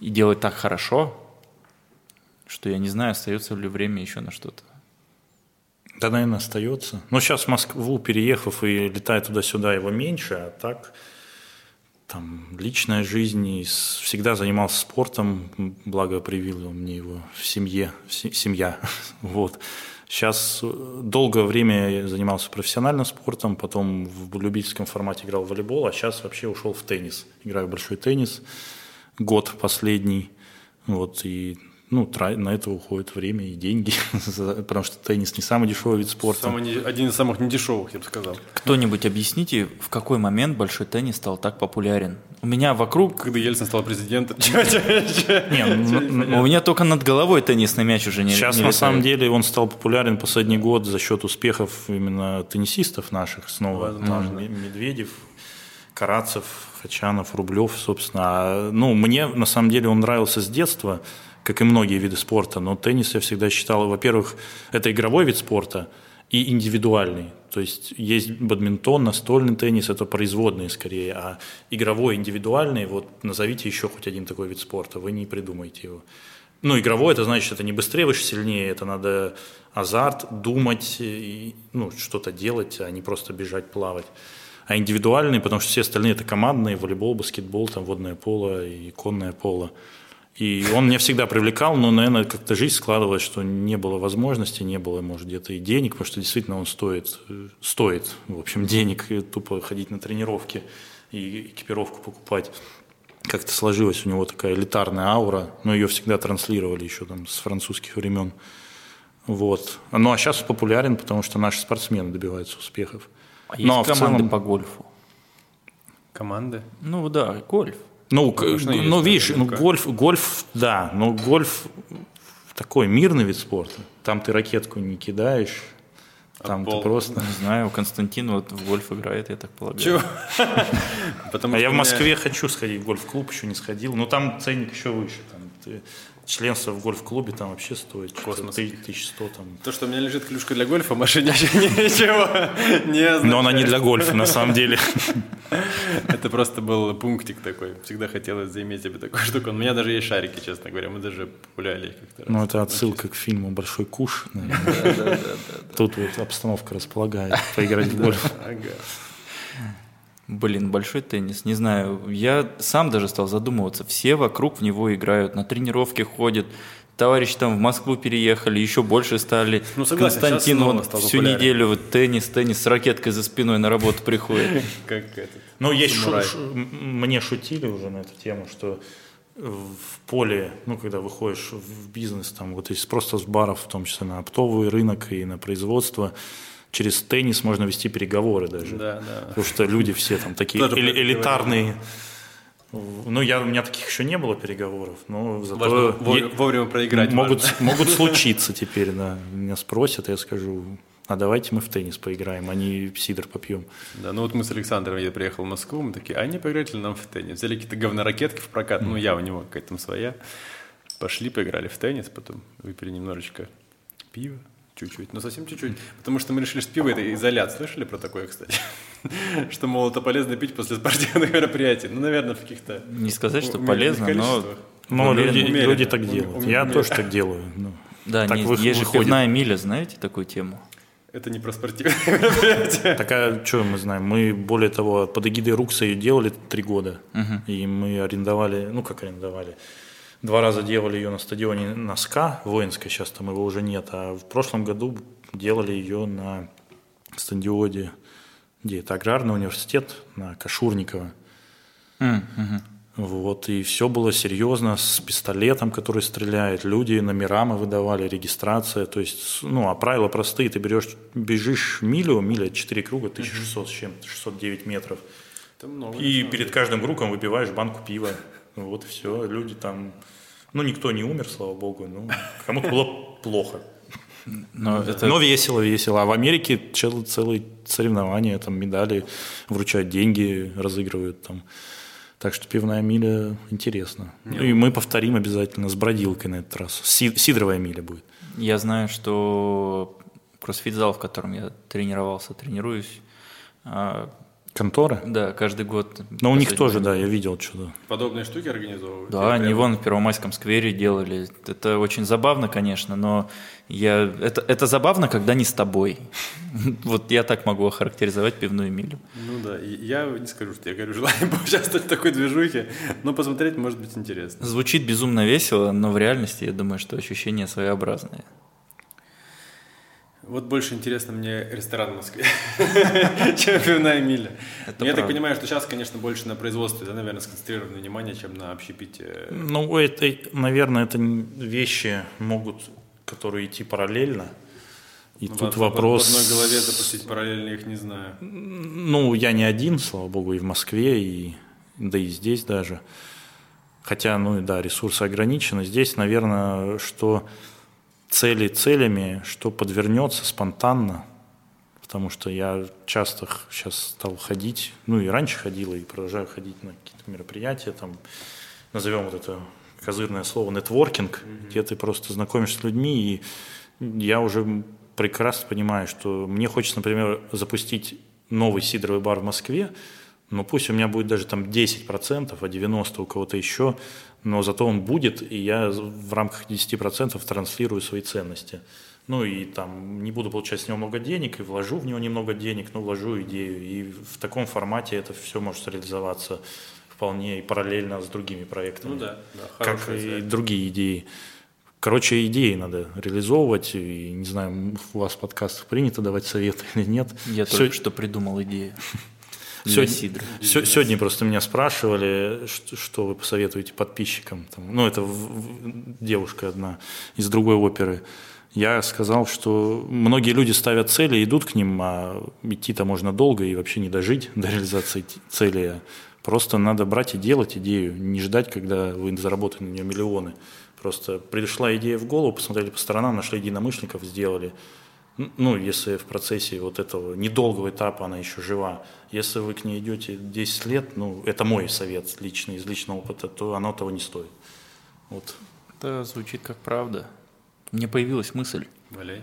и делать так хорошо, что я не знаю, остается ли время еще на что-то. Да, наверное, остается. Но сейчас в Москву переехав и летая туда-сюда, его меньше, а так там личная жизнь, и всегда занимался спортом, благо привила мне его в семье, семья, вот. Сейчас долгое время я занимался профессиональным спортом, потом в любительском формате играл в волейбол, а сейчас вообще ушел в теннис. Играю в большой теннис, год последний, вот, и ну, на это уходит время и деньги, потому что теннис не самый дешевый вид спорта. Один из самых недешевых, я бы сказал. Кто-нибудь объясните, в какой момент большой теннис стал так популярен? У меня вокруг... Когда Ельцин стал президентом. У меня только над головой теннисный мяч уже не летает. Сейчас, на самом деле, он стал популярен последний год за счет успехов именно теннисистов наших. Снова Медведев, Карацев, Хачанов, Рублев, собственно. Ну, мне, на самом деле, он нравился с детства, как и многие виды спорта. Но теннис я всегда считал, во-первых, это игровой вид спорта и индивидуальный. То есть бадминтон, настольный теннис, это производные скорее, а игровой, индивидуальный, вот назовите еще хоть один такой вид спорта, вы не придумаете его. Ну, игровой, это значит, это не быстрее, выше, сильнее, это надо азарт, думать, и, ну, что-то делать, а не просто бежать, плавать. А индивидуальный, потому что все остальные это командные, волейбол, баскетбол, там водное поло и конное поло. И он меня всегда привлекал, но, наверное, как-то жизнь складывалась, что не было возможности, не было, может, где-то и денег, потому что действительно он стоит, в общем, денег, и тупо ходить на тренировки и экипировку покупать. Как-то сложилась у него такая элитарная аура, но ее всегда транслировали еще там с французских времен. Вот. Ну, а сейчас популярен, потому что наши спортсмены добиваются успехов. А есть но, команды по гольфу? Команды? Ну, да, гольф. Ну, видишь, гольф такой мирный вид спорта. Там ты ракетку не кидаешь, там ты просто... Не знаю, Константин вот в гольф играет, я так полагаю. А я в Москве хочу сходить в гольф-клуб, еще не сходил, но там ценник еще выше. Членство в гольф-клубе там вообще стоит 1100 там. То, что у меня лежит клюшка для гольфа, в машине ничего не означает. Но она не для гольфа, на самом деле. Это просто был пунктик такой. Всегда хотелось заиметь себе такую штуку. У меня даже есть шарики, честно говоря. Мы даже погуляли как-то раз. Ну, это отсылка к фильму «Большой куш». Тут вот обстановка располагает поиграть в гольф. Блин, большой теннис, не знаю, я сам даже стал задумываться, все вокруг в него играют, на тренировки ходят, товарищи там в Москву переехали, еще больше стали, ну, согласен, Константин он всю неделю вот, теннис с ракеткой за спиной на работу приходит. Ну, мне шутили уже на эту тему, что в поле, ну, когда выходишь в бизнес, там вот просто с баров, в том числе на оптовый рынок и на производство, через теннис можно вести переговоры даже. Да, да. Потому что люди все там такие элитарные. Ну, у меня таких еще не было переговоров, но зато вовремя проиграть могут случиться теперь. Да. Меня спросят, я скажу, а давайте мы в теннис поиграем, а не сидр попьем. Да, ну вот мы с Александром, я приехал в Москву, мы такие, а не поиграть ли нам в теннис? Взяли какие-то говноракетки в прокат, ну я у него какая-то там своя. Пошли, поиграли в теннис, потом выпили немножечко пива. Чуть-чуть, но совсем чуть-чуть. Потому что мы решили, что пиво – это изолят. Слышали про такое, кстати? Что, мол, это полезно пить после спортивных мероприятий. Ну, наверное, в каких-то... Не сказать, что полезно, но люди так делают. Я тоже так делаю. Да, есть же пивная миля, знаете такую тему? Это не про спортивные мероприятия. Так, а что мы знаем? Мы, более того, под эгидой Рукса ее делали 3 года. И мы арендовали, ну, как арендовали... 2 раза делали ее на стадионе носка, воинской, сейчас там его уже нет, а в прошлом году делали ее на стадионе, где это Аграрный университет, на Кашурникова. Вот, и все было серьезно, с пистолетом, который стреляет, люди, номера мы выдавали, регистрация, то есть, ну, а правила простые, ты бежишь милю, миля 4 круга, 1600 с чем-то, 609 метров, и перед каждым кругом выпиваешь банку пива. Вот и все, люди там, ну никто не умер, слава богу, ну кому-то было плохо, но весело, а в Америке целые соревнования, там медали вручают, деньги разыгрывают там, так что пивная миля интересно, ну, и мы повторим обязательно с Бродилкой на этот раз, сидровая миля будет. Я знаю, что кроссфит-зал, в котором я тренируюсь, Контора? Да, каждый год. Но у них тоже, да, я видел что-то. Подобные штуки организовывают? Да, они вон в Первомайском сквере делали. Это очень забавно, конечно, но это забавно, когда не с тобой. Вот я так могу охарактеризовать пивную милю. Ну да, я не скажу, что я говорю, желание поучаствовать в такой движухе, но посмотреть может быть интересно. Звучит безумно весело, но в реальности, я думаю, что ощущения своеобразные. Вот больше интересно мне ресторан в Москве, чем пивная миля. Я так понимаю, что сейчас, конечно, больше на производстве, да, наверное, сконцентрировано внимание, чем на общепите. Ну, это, наверное, это вещи могут, которые идти параллельно. И тут вопрос... В одной голове запустить параллельно, их не знаю. Ну, я не один, слава богу, и в Москве, да и здесь даже. Хотя, ну да, ресурсы ограничены. Здесь, наверное, что... Цели целями, что подвернется спонтанно, потому что я часто сейчас стал ходить, ну и раньше ходил, и продолжаю ходить на какие-то мероприятия, там, назовем вот это козырное слово нетворкинг, где ты просто знакомишься с людьми, и я уже прекрасно понимаю, что мне хочется, например, запустить новый сидровый бар в Москве, но пусть у меня будет даже там 10%, а 90% у кого-то еще, но зато он будет, и я в рамках 10% транслирую свои ценности. Ну и там не буду получать с него много денег, и вложу в него немного денег, но вложу идею. И в таком формате это все может реализоваться. вполне и параллельно с другими проектами. Ну да, да, как и другие идеи. Короче, идеи надо реализовывать. И, не знаю, у вас в подкастах принято давать советы или нет. Я только что придумал идею. Сегодня просто меня спрашивали, что вы посоветуете подписчикам. Ну, это девушка одна из другой оперы. Я сказал, что многие люди ставят цели, идут к ним, а идти-то можно долго и вообще не дожить до реализации цели. Просто надо брать и делать идею, не ждать, когда вы заработаете на нее миллионы. Просто пришла идея в голову, посмотрели по сторонам, нашли единомышленников, сделали. Ну, если в процессе вот этого недолгого этапа она еще жива. Если вы к ней идете 10 лет, ну, это мой совет личный, из личного опыта, то оно того не стоит. Вот. Это звучит как правда. Мне появилась мысль. Валяй.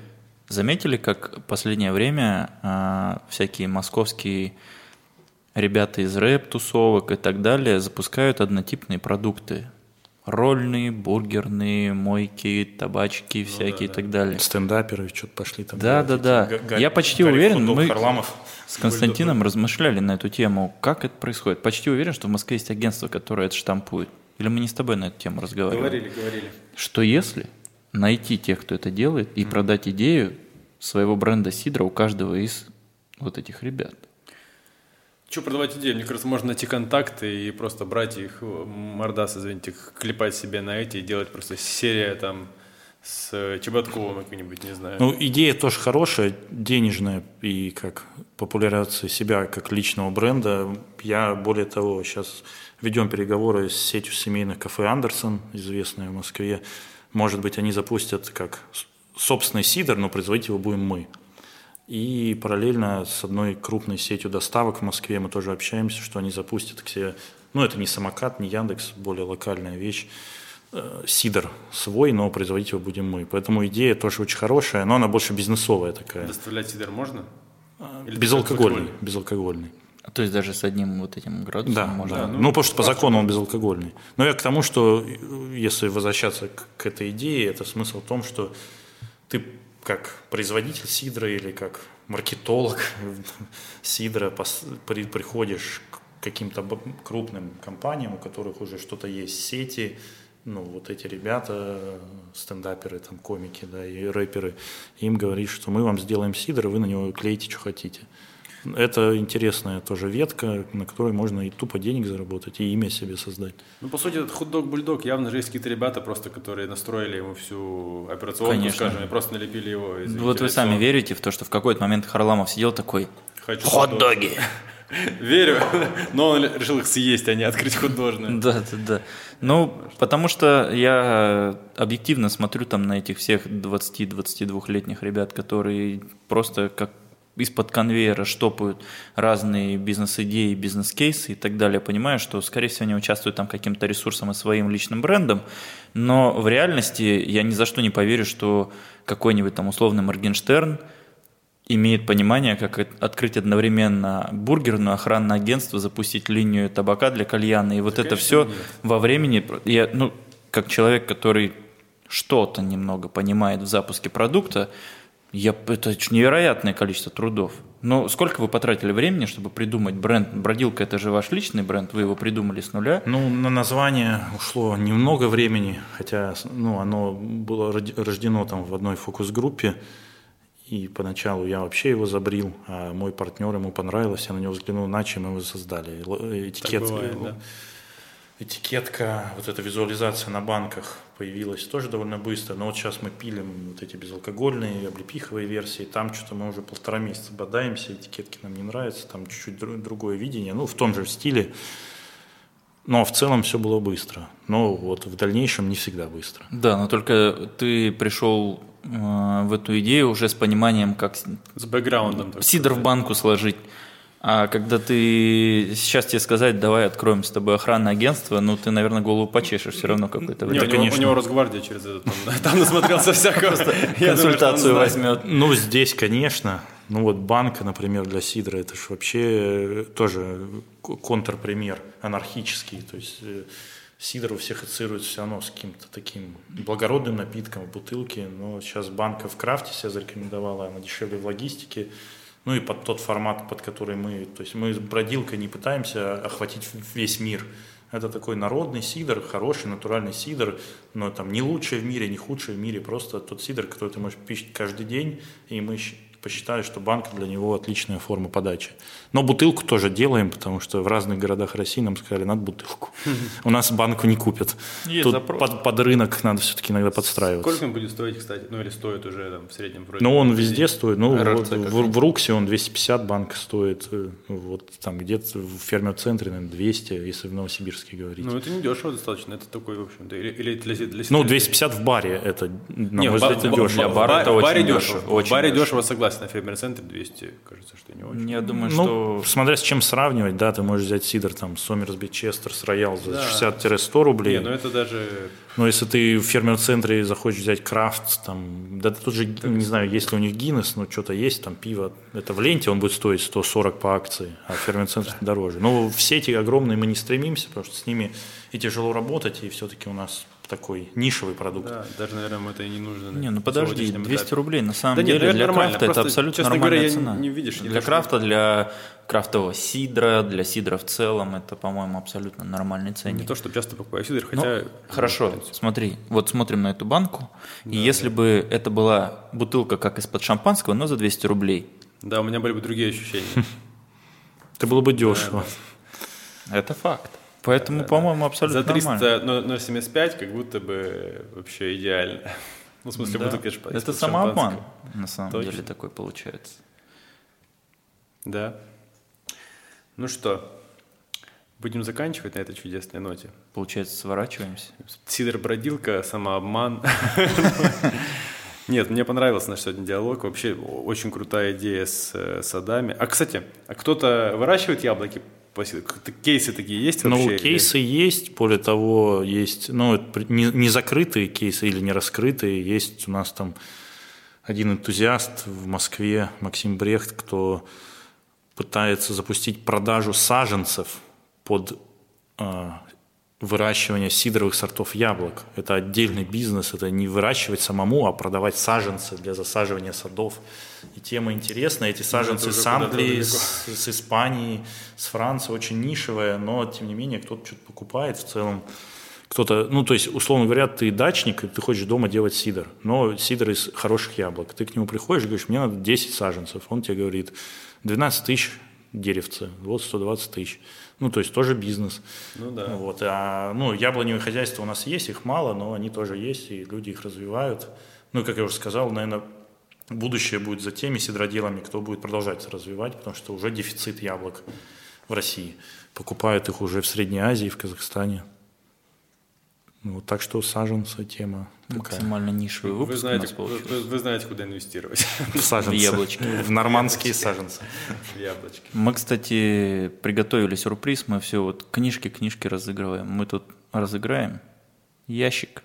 Заметили, как в последнее время всякие московские ребята из рэп-тусовок и так далее запускают однотипные продукты? Рольные, бургерные, мойки, табачки всякие, да, и так далее. Стендаперы что-то пошли там. Да. Я почти уверен, мы с Константином размышляли на эту тему, как это происходит. Почти уверен, что в Москве есть агентство, которое это штампует. Или мы не с тобой на эту тему разговаривали? Говорили. Что если найти тех, кто это делает, и продать идею своего бренда сидра у каждого из вот этих ребят? Что продавать идеи? Мне кажется, можно найти контакты и просто брать их, мордас, извините, клепать себе на эти и делать просто серия там с Чеботковым каким-нибудь, не знаю. Ну, идея тоже хорошая, денежная, и как популяризация себя как личного бренда. Я, более того, сейчас ведем переговоры с сетью семейных кафе «Андерсон», известная в Москве. Может быть, они запустят как собственный сидр, но производить его будем мы. И параллельно с одной крупной сетью доставок в Москве мы тоже общаемся, что они запустят к себе, ну это не самокат, не Яндекс, более локальная вещь, сидр свой, но производить его будем мы. Поэтому идея тоже очень хорошая, но она больше бизнесовая такая. Доставлять сидр можно? Или безалкогольный. То есть даже с одним вот этим градусом можно? Да. Ну, потому что по закону он безалкогольный. Но я к тому, что если возвращаться к этой идее, это смысл в том, что ты как производитель сидра или как маркетолог сидра приходишь к каким-то крупным компаниям, у которых уже что-то есть, сети, ну вот эти ребята, стендаперы, там комики, да, и рэперы, им говоришь, что мы вам сделаем сидр, вы на него клеите, что хотите. Это интересная тоже ветка, на которой можно и тупо денег заработать, и имя себе создать. Ну, по сути, этот хот-дог-бульдог, явно же есть какие-то ребята просто, которые настроили ему всю операционную, конечно, скажем, и просто налепили его. Извините, вот вы лицо. Сами верите в то, что в какой-то момент Харламов сидел такой: «Хочу хот-доги!» Верю, но он решил их съесть, а не открыть художную. Да. Ну, потому что я объективно смотрю там на этих всех 20-22-летних ребят, которые просто как из-под конвейера штопают разные бизнес-идеи, бизнес-кейсы и так далее. Понимаю, что, скорее всего, они участвуют там каким-то ресурсом и своим личным брендом, но в реальности я ни за что не поверю, что какой-нибудь там условный Моргенштерн имеет понимание, как открыть одновременно бургерную, охранное агентство, запустить линию табака для кальяна. И вот да, это конечно, все нет. Во времени... Я, ну, как человек, который что-то немного понимает в запуске продукта, это невероятное количество трудов. Но сколько вы потратили времени, чтобы придумать бренд? Бродилка – это же ваш личный бренд, вы его придумали с нуля. Ну, на название ушло немного времени, хотя оно было рождено там в одной фокус-группе. И поначалу я вообще его забрил, а мой партнер, ему понравилось, я на него взглянул, иначе мы его создали. Этикетка, вот эта визуализация на банках появилась тоже довольно быстро, но вот сейчас мы пилим вот эти безалкогольные, облепиховые версии, там что-то мы уже 1,5 месяца бодаемся, этикетки нам не нравятся, там чуть-чуть другое видение, в том же стиле, но в целом все было быстро, но вот в дальнейшем не всегда быстро. Да, но только ты пришел в эту идею уже с пониманием, как с бэкграундом сидр в банку сложить. А когда ты сейчас тебе сказать, давай откроем с тобой охранное агентство, ты, наверное, голову почешешь все равно какое-то время. Нет, у него Росгвардия через это там насмотрелся всякого. Консультацию возьмет. Здесь, конечно. Банка, например, для сидра, это же вообще тоже контрпример анархический. То есть сидр у всех ассоциируется все равно с каким-то таким благородным напитком в бутылке. Но сейчас банка в крафте себя зарекомендовала, она дешевле в логистике. Ну и под тот формат, под который мы, то есть мы с бродилкой не пытаемся охватить весь мир. Это такой народный сидр, хороший, натуральный сидр, но там не лучший в мире, не худший в мире, просто тот сидр, который ты можешь пить каждый день, и мы посчитали, что банка для него отличная форма подачи. Но бутылку тоже делаем, потому что в разных городах России нам сказали, надо бутылку. У нас банку не купят. Тут под рынок надо все-таки иногда подстраиваться. Сколько он будет стоить, кстати? Ну или стоит уже в среднем? Ну он везде стоит. В Руксе он 250 банк стоит. Вот там где-то в фермер-центре, наверное, 200, если в Новосибирске говорить. Ну это не дешево достаточно. Это такой, в общем-то, или для... Ну 250 в баре это, на мой взгляд, дешево. В баре дешево. В баре дешево, согласен. На фермер-центре 200, кажется, что не очень. Я думаю, что... смотря с чем сравнивать, да, ты можешь взять сидр, там, Сомерсби, Честер, Роял за 60-100 рублей. Не, ну это даже... Но если ты в фермер-центре захочешь взять крафт, там, да, тут же, так, не знаю, есть ли у них Гиннес, но что-то есть, там, пиво. Это в ленте он будет стоить 140 по акции, а в фермер-центре дороже. Но в сети огромные мы не стремимся, потому что с ними и тяжело работать, и все-таки у нас... такой нишевый продукт. Да, даже, наверное, это и не нужно. Не, ну подожди, 200 рублей, на самом деле, наверное, для крафта просто, это абсолютно нормальная цена. Для крафта, для крафтового сидра, для сидра в целом, это, по-моему, абсолютно нормальный ценник. Не то, что часто покупаю сидр, хотя... Ну, хорошо, смотри, вот смотрим на эту банку, да, и если бы это была бутылка, как из-под шампанского, но за 200 рублей. Да, у меня были бы другие ощущения. Это было бы дешево. Это факт. Поэтому, по-моему, абсолютно нормально. За 300,075 как будто бы вообще идеально. Ну, в смысле, да, бутылки шампанского. Это самообман, на самом деле, такой получается. Да. Ну что, будем заканчивать на этой чудесной ноте. Получается, сворачиваемся. Сидор-бродилка, самообман. Нет, мне понравился наш сегодня диалог. Вообще, очень крутая идея с садами. А, кстати, кто-то выращивает яблоки? Кейсы такие есть вообще? Ну, кейсы есть, более того, есть, ну, не закрытые кейсы или не раскрытые, есть у нас там один энтузиаст в Москве, Максим Брехт, кто пытается запустить продажу саженцев под выращивание сидровых сортов яблок. Это отдельный бизнес, это не выращивать самому, а продавать саженцы для засаживания садов. И тема интересная, эти саженцы с Англии, с Испании, с Франции, очень нишевая, но тем не менее кто-то что-то покупает в целом. Кто-то, ну то есть, условно говоря, ты дачник, и ты хочешь дома делать сидр, но сидр из хороших яблок. Ты к нему приходишь и говоришь, мне надо 10 саженцев. Он тебе говорит, 12 тысяч деревца, вот 120 тысяч. Ну, то есть тоже бизнес. Ну, да. Вот. А, ну, яблоневые хозяйства у нас есть, их мало, но они тоже есть, и люди их развивают. Ну, как я уже сказал, наверное, будущее будет за теми сидроделами, кто будет продолжать развивать, потому что уже дефицит яблок в России. Покупают их уже в Средней Азии, в Казахстане. Ну, так что саженцы тема такая. Максимально нишевый выпуск. Вы знаете, куда инвестировать. В саженцы. В яблочки. В нормандские саженцы. В яблочки. Мы, кстати, приготовили сюрприз. Мы все вот книжки разыгрываем. Мы тут разыграем ящик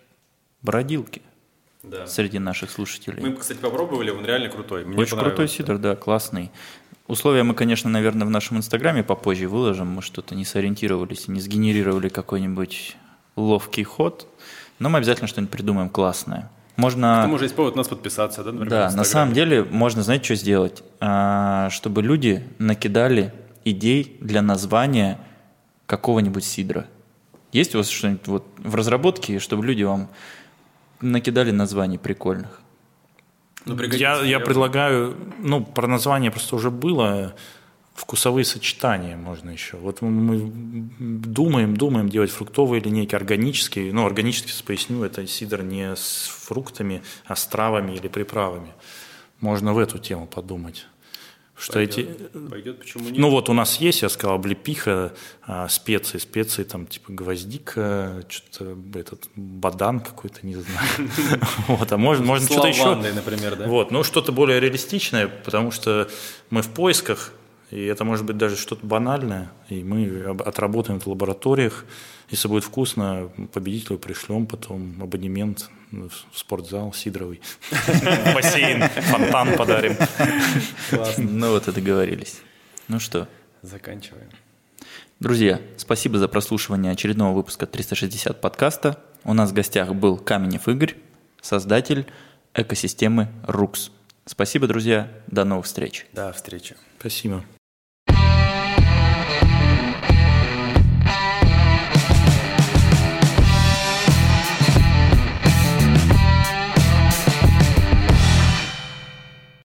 бродилки. Да. Среди наших слушателей. Мы, кстати, попробовали, он реально крутой. Мне очень крутой сидр, да, классный. Условия мы, конечно, наверное, в нашем инстаграме попозже выложим. Мы что-то не сориентировались, не сгенерировали какой-нибудь... ловкий ход, но мы обязательно что-нибудь придумаем классное. Можно... К тому же есть повод нас подписаться, да, например, да, на самом деле можно, знаете, что сделать? Чтобы люди накидали идей для названия какого-нибудь сидра. Есть у вас что-нибудь вот в разработке, чтобы люди вам накидали названий прикольных? Ну, я предлагаю, ну, про название просто уже было... Вкусовые сочетания можно еще. Вот мы думаем делать фруктовые линейки, органические. Ну, органические, поясню, это сидр не с фруктами, а с травами или приправами. Можно в эту тему подумать. Что пойдет, почему нет? Ну, вот у нас есть, я сказал, облепиха, специи, там, типа, гвоздика, что-то, этот, бадан какой-то, не знаю. Вот, а можно что-то еще. С лавандой, например, да? Вот, ну, что-то более реалистичное, потому что мы в поисках. И это может быть даже что-то банальное, и мы отработаем в лабораториях. Если будет вкусно, победителю пришлем потом абонемент в спортзал сидровый, бассейн, фонтан подарим. Ну вот и договорились. Ну что, заканчиваем. Друзья, спасибо за прослушивание очередного выпуска 360 подкаста. У нас в гостях был Каменев Игорь, создатель экосистемы Рукс. Спасибо, друзья. До новых встреч. До встречи. Спасибо.